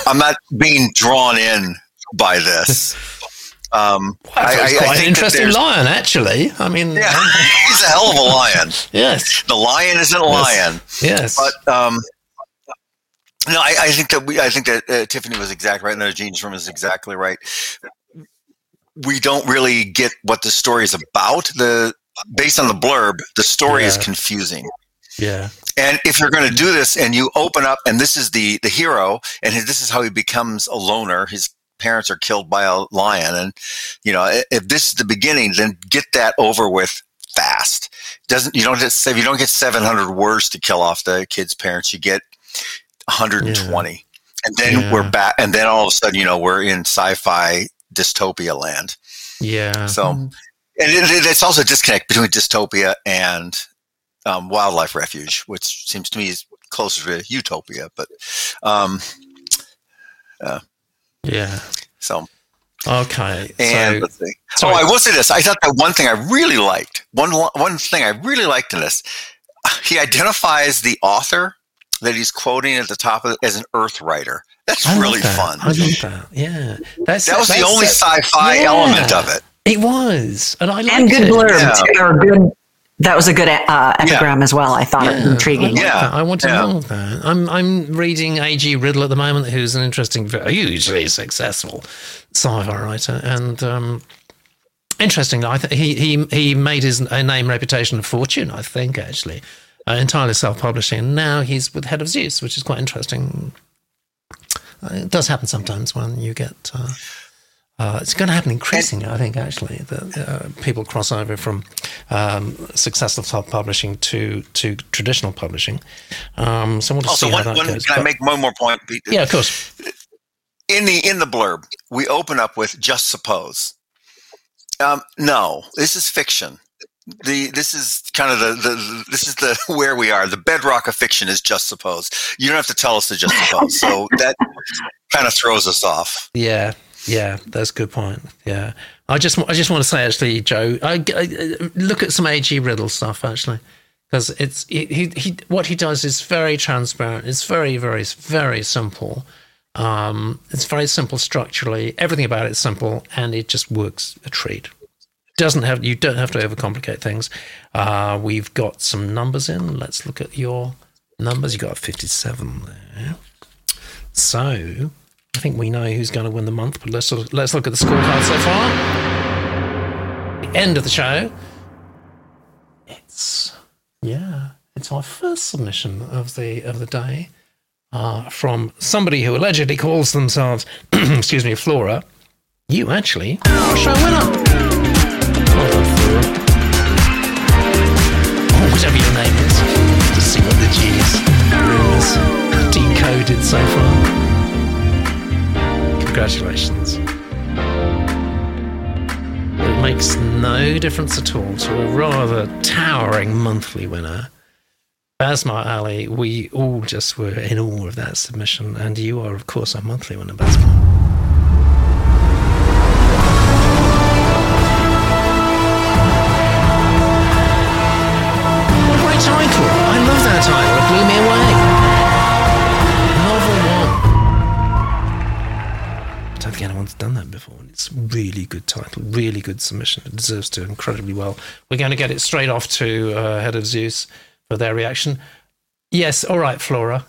I'm not being drawn in by this. Quite an interesting lion, actually. I mean, he's a hell of a lion. Yes, the lion isn't a lion. Yes, but no, I think that Tiffany was exactly right. No, Gene's Room is exactly right. We don't really get what the story is about. Based on the blurb, the story is confusing. Yeah, and if you're going to do this, and you open up, and this is the hero, and this is how he becomes a loner. His parents are killed by a lion, and you know, if this is the beginning, then get that over with fast. You don't get 700 words to kill off the kid's parents. You get 120, and then we're back, and then all of a sudden, you know, we're in sci-fi dystopia land. Yeah. So, and it's also a disconnect between dystopia and wildlife refuge, which seems to me is closer to utopia, but. So, okay. And let's see. I will say this. I thought that one thing I really liked. One thing I really liked in this, he identifies the author that he's quoting at the top of as an Earth writer. That's really fun. I love that. Yeah, that was the only sci-fi element of it. It was, and I liked it. And good blurb. Yeah. That was a good epigram as well. I thought it intriguing. I want to know that. I'm reading A.G. Riddle at the moment, who's an interesting, hugely successful sci-fi writer, and interestingly, I think he made his name, reputation, and fortune. I think actually entirely self-publishing. And now he's with Head of Zeus, which is quite interesting. It does happen sometimes when you get. It's going to happen increasingly, I think, actually, that people cross over from successful self-publishing to traditional publishing. So we'll just see how that goes. Can I make one more point, Pete? Yeah, of course. In the blurb, we open up with just suppose. No, this is fiction. This is where we are. The bedrock of fiction is just suppose. You don't have to tell us to just suppose. So that kind of throws us off. Yeah. Yeah, that's a good point. Yeah, I just want to say actually, Joe, I look at some A.G. Riddle stuff actually, because it's what he does is very transparent. It's very, very, very simple. It's very simple structurally. Everything about it's simple, and it just works a treat. You don't have to overcomplicate things. We've got some numbers in. Let's look at your numbers. You got 57 there, so. I think we know who's going to win the month, but let's look at the scorecard so far. The end of the show. It's our first submission of the day, from somebody who allegedly calls themselves, excuse me, Flora. You actually are showing up. Hold on, Flora. Or whatever your name is. To see what the G's rules decoded so far. Congratulations. It makes no difference at all to a rather towering monthly winner. Basma Ali, we all just were in awe of that submission, and you are, of course, our monthly winner, Basma. Great title! I love that title. It blew me away. Novel 1. I don't think anyone's done that before, and it's a really good title, really good submission. It deserves to incredibly well. We're going to get it straight off to Head of Zeus. For their reaction. Yes, all right, Flora.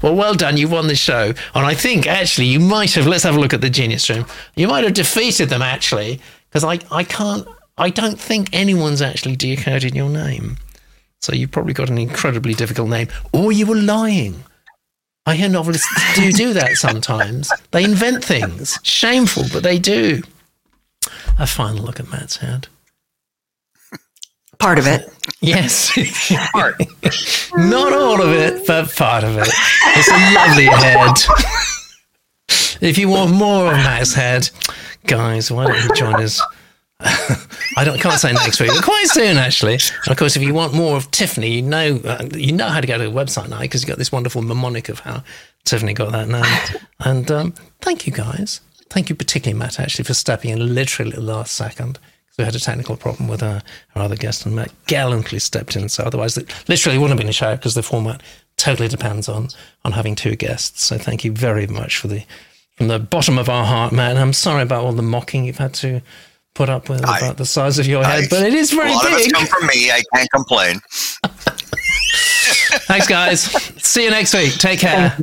well done, you won the show. And I think, actually, you might have... Let's have a look at the Genius Room. You might have defeated them, actually, because I don't think anyone's actually decoded your name. So you've probably got an incredibly difficult name. Or you were lying. I hear novelists do that sometimes. They invent things. Shameful, but they do. A final look at Matt's head. Part of it. Yes. Part. Not all of it, but part of it. It's a lovely head. If you want more of Matt's head, guys, why don't you join us? I can't say next week, but quite soon, actually. And of course, if you want more of Tiffany, you know how to go to the website now, because you've got this wonderful mnemonic of how Tiffany got that name. And thank you, guys. Thank you particularly, Matt, actually, for stepping in literally the last second. We had a technical problem with our other guest, and Matt gallantly stepped in. So otherwise, it literally wouldn't have been a show, because the format totally depends on having two guests. So thank you very much from the bottom of our heart, Matt. And I'm sorry about all the mocking you've had to put up with about the size of your head, but it is very big. A lot of it's come from me. I can't complain. Thanks, guys. See you next week. Take care.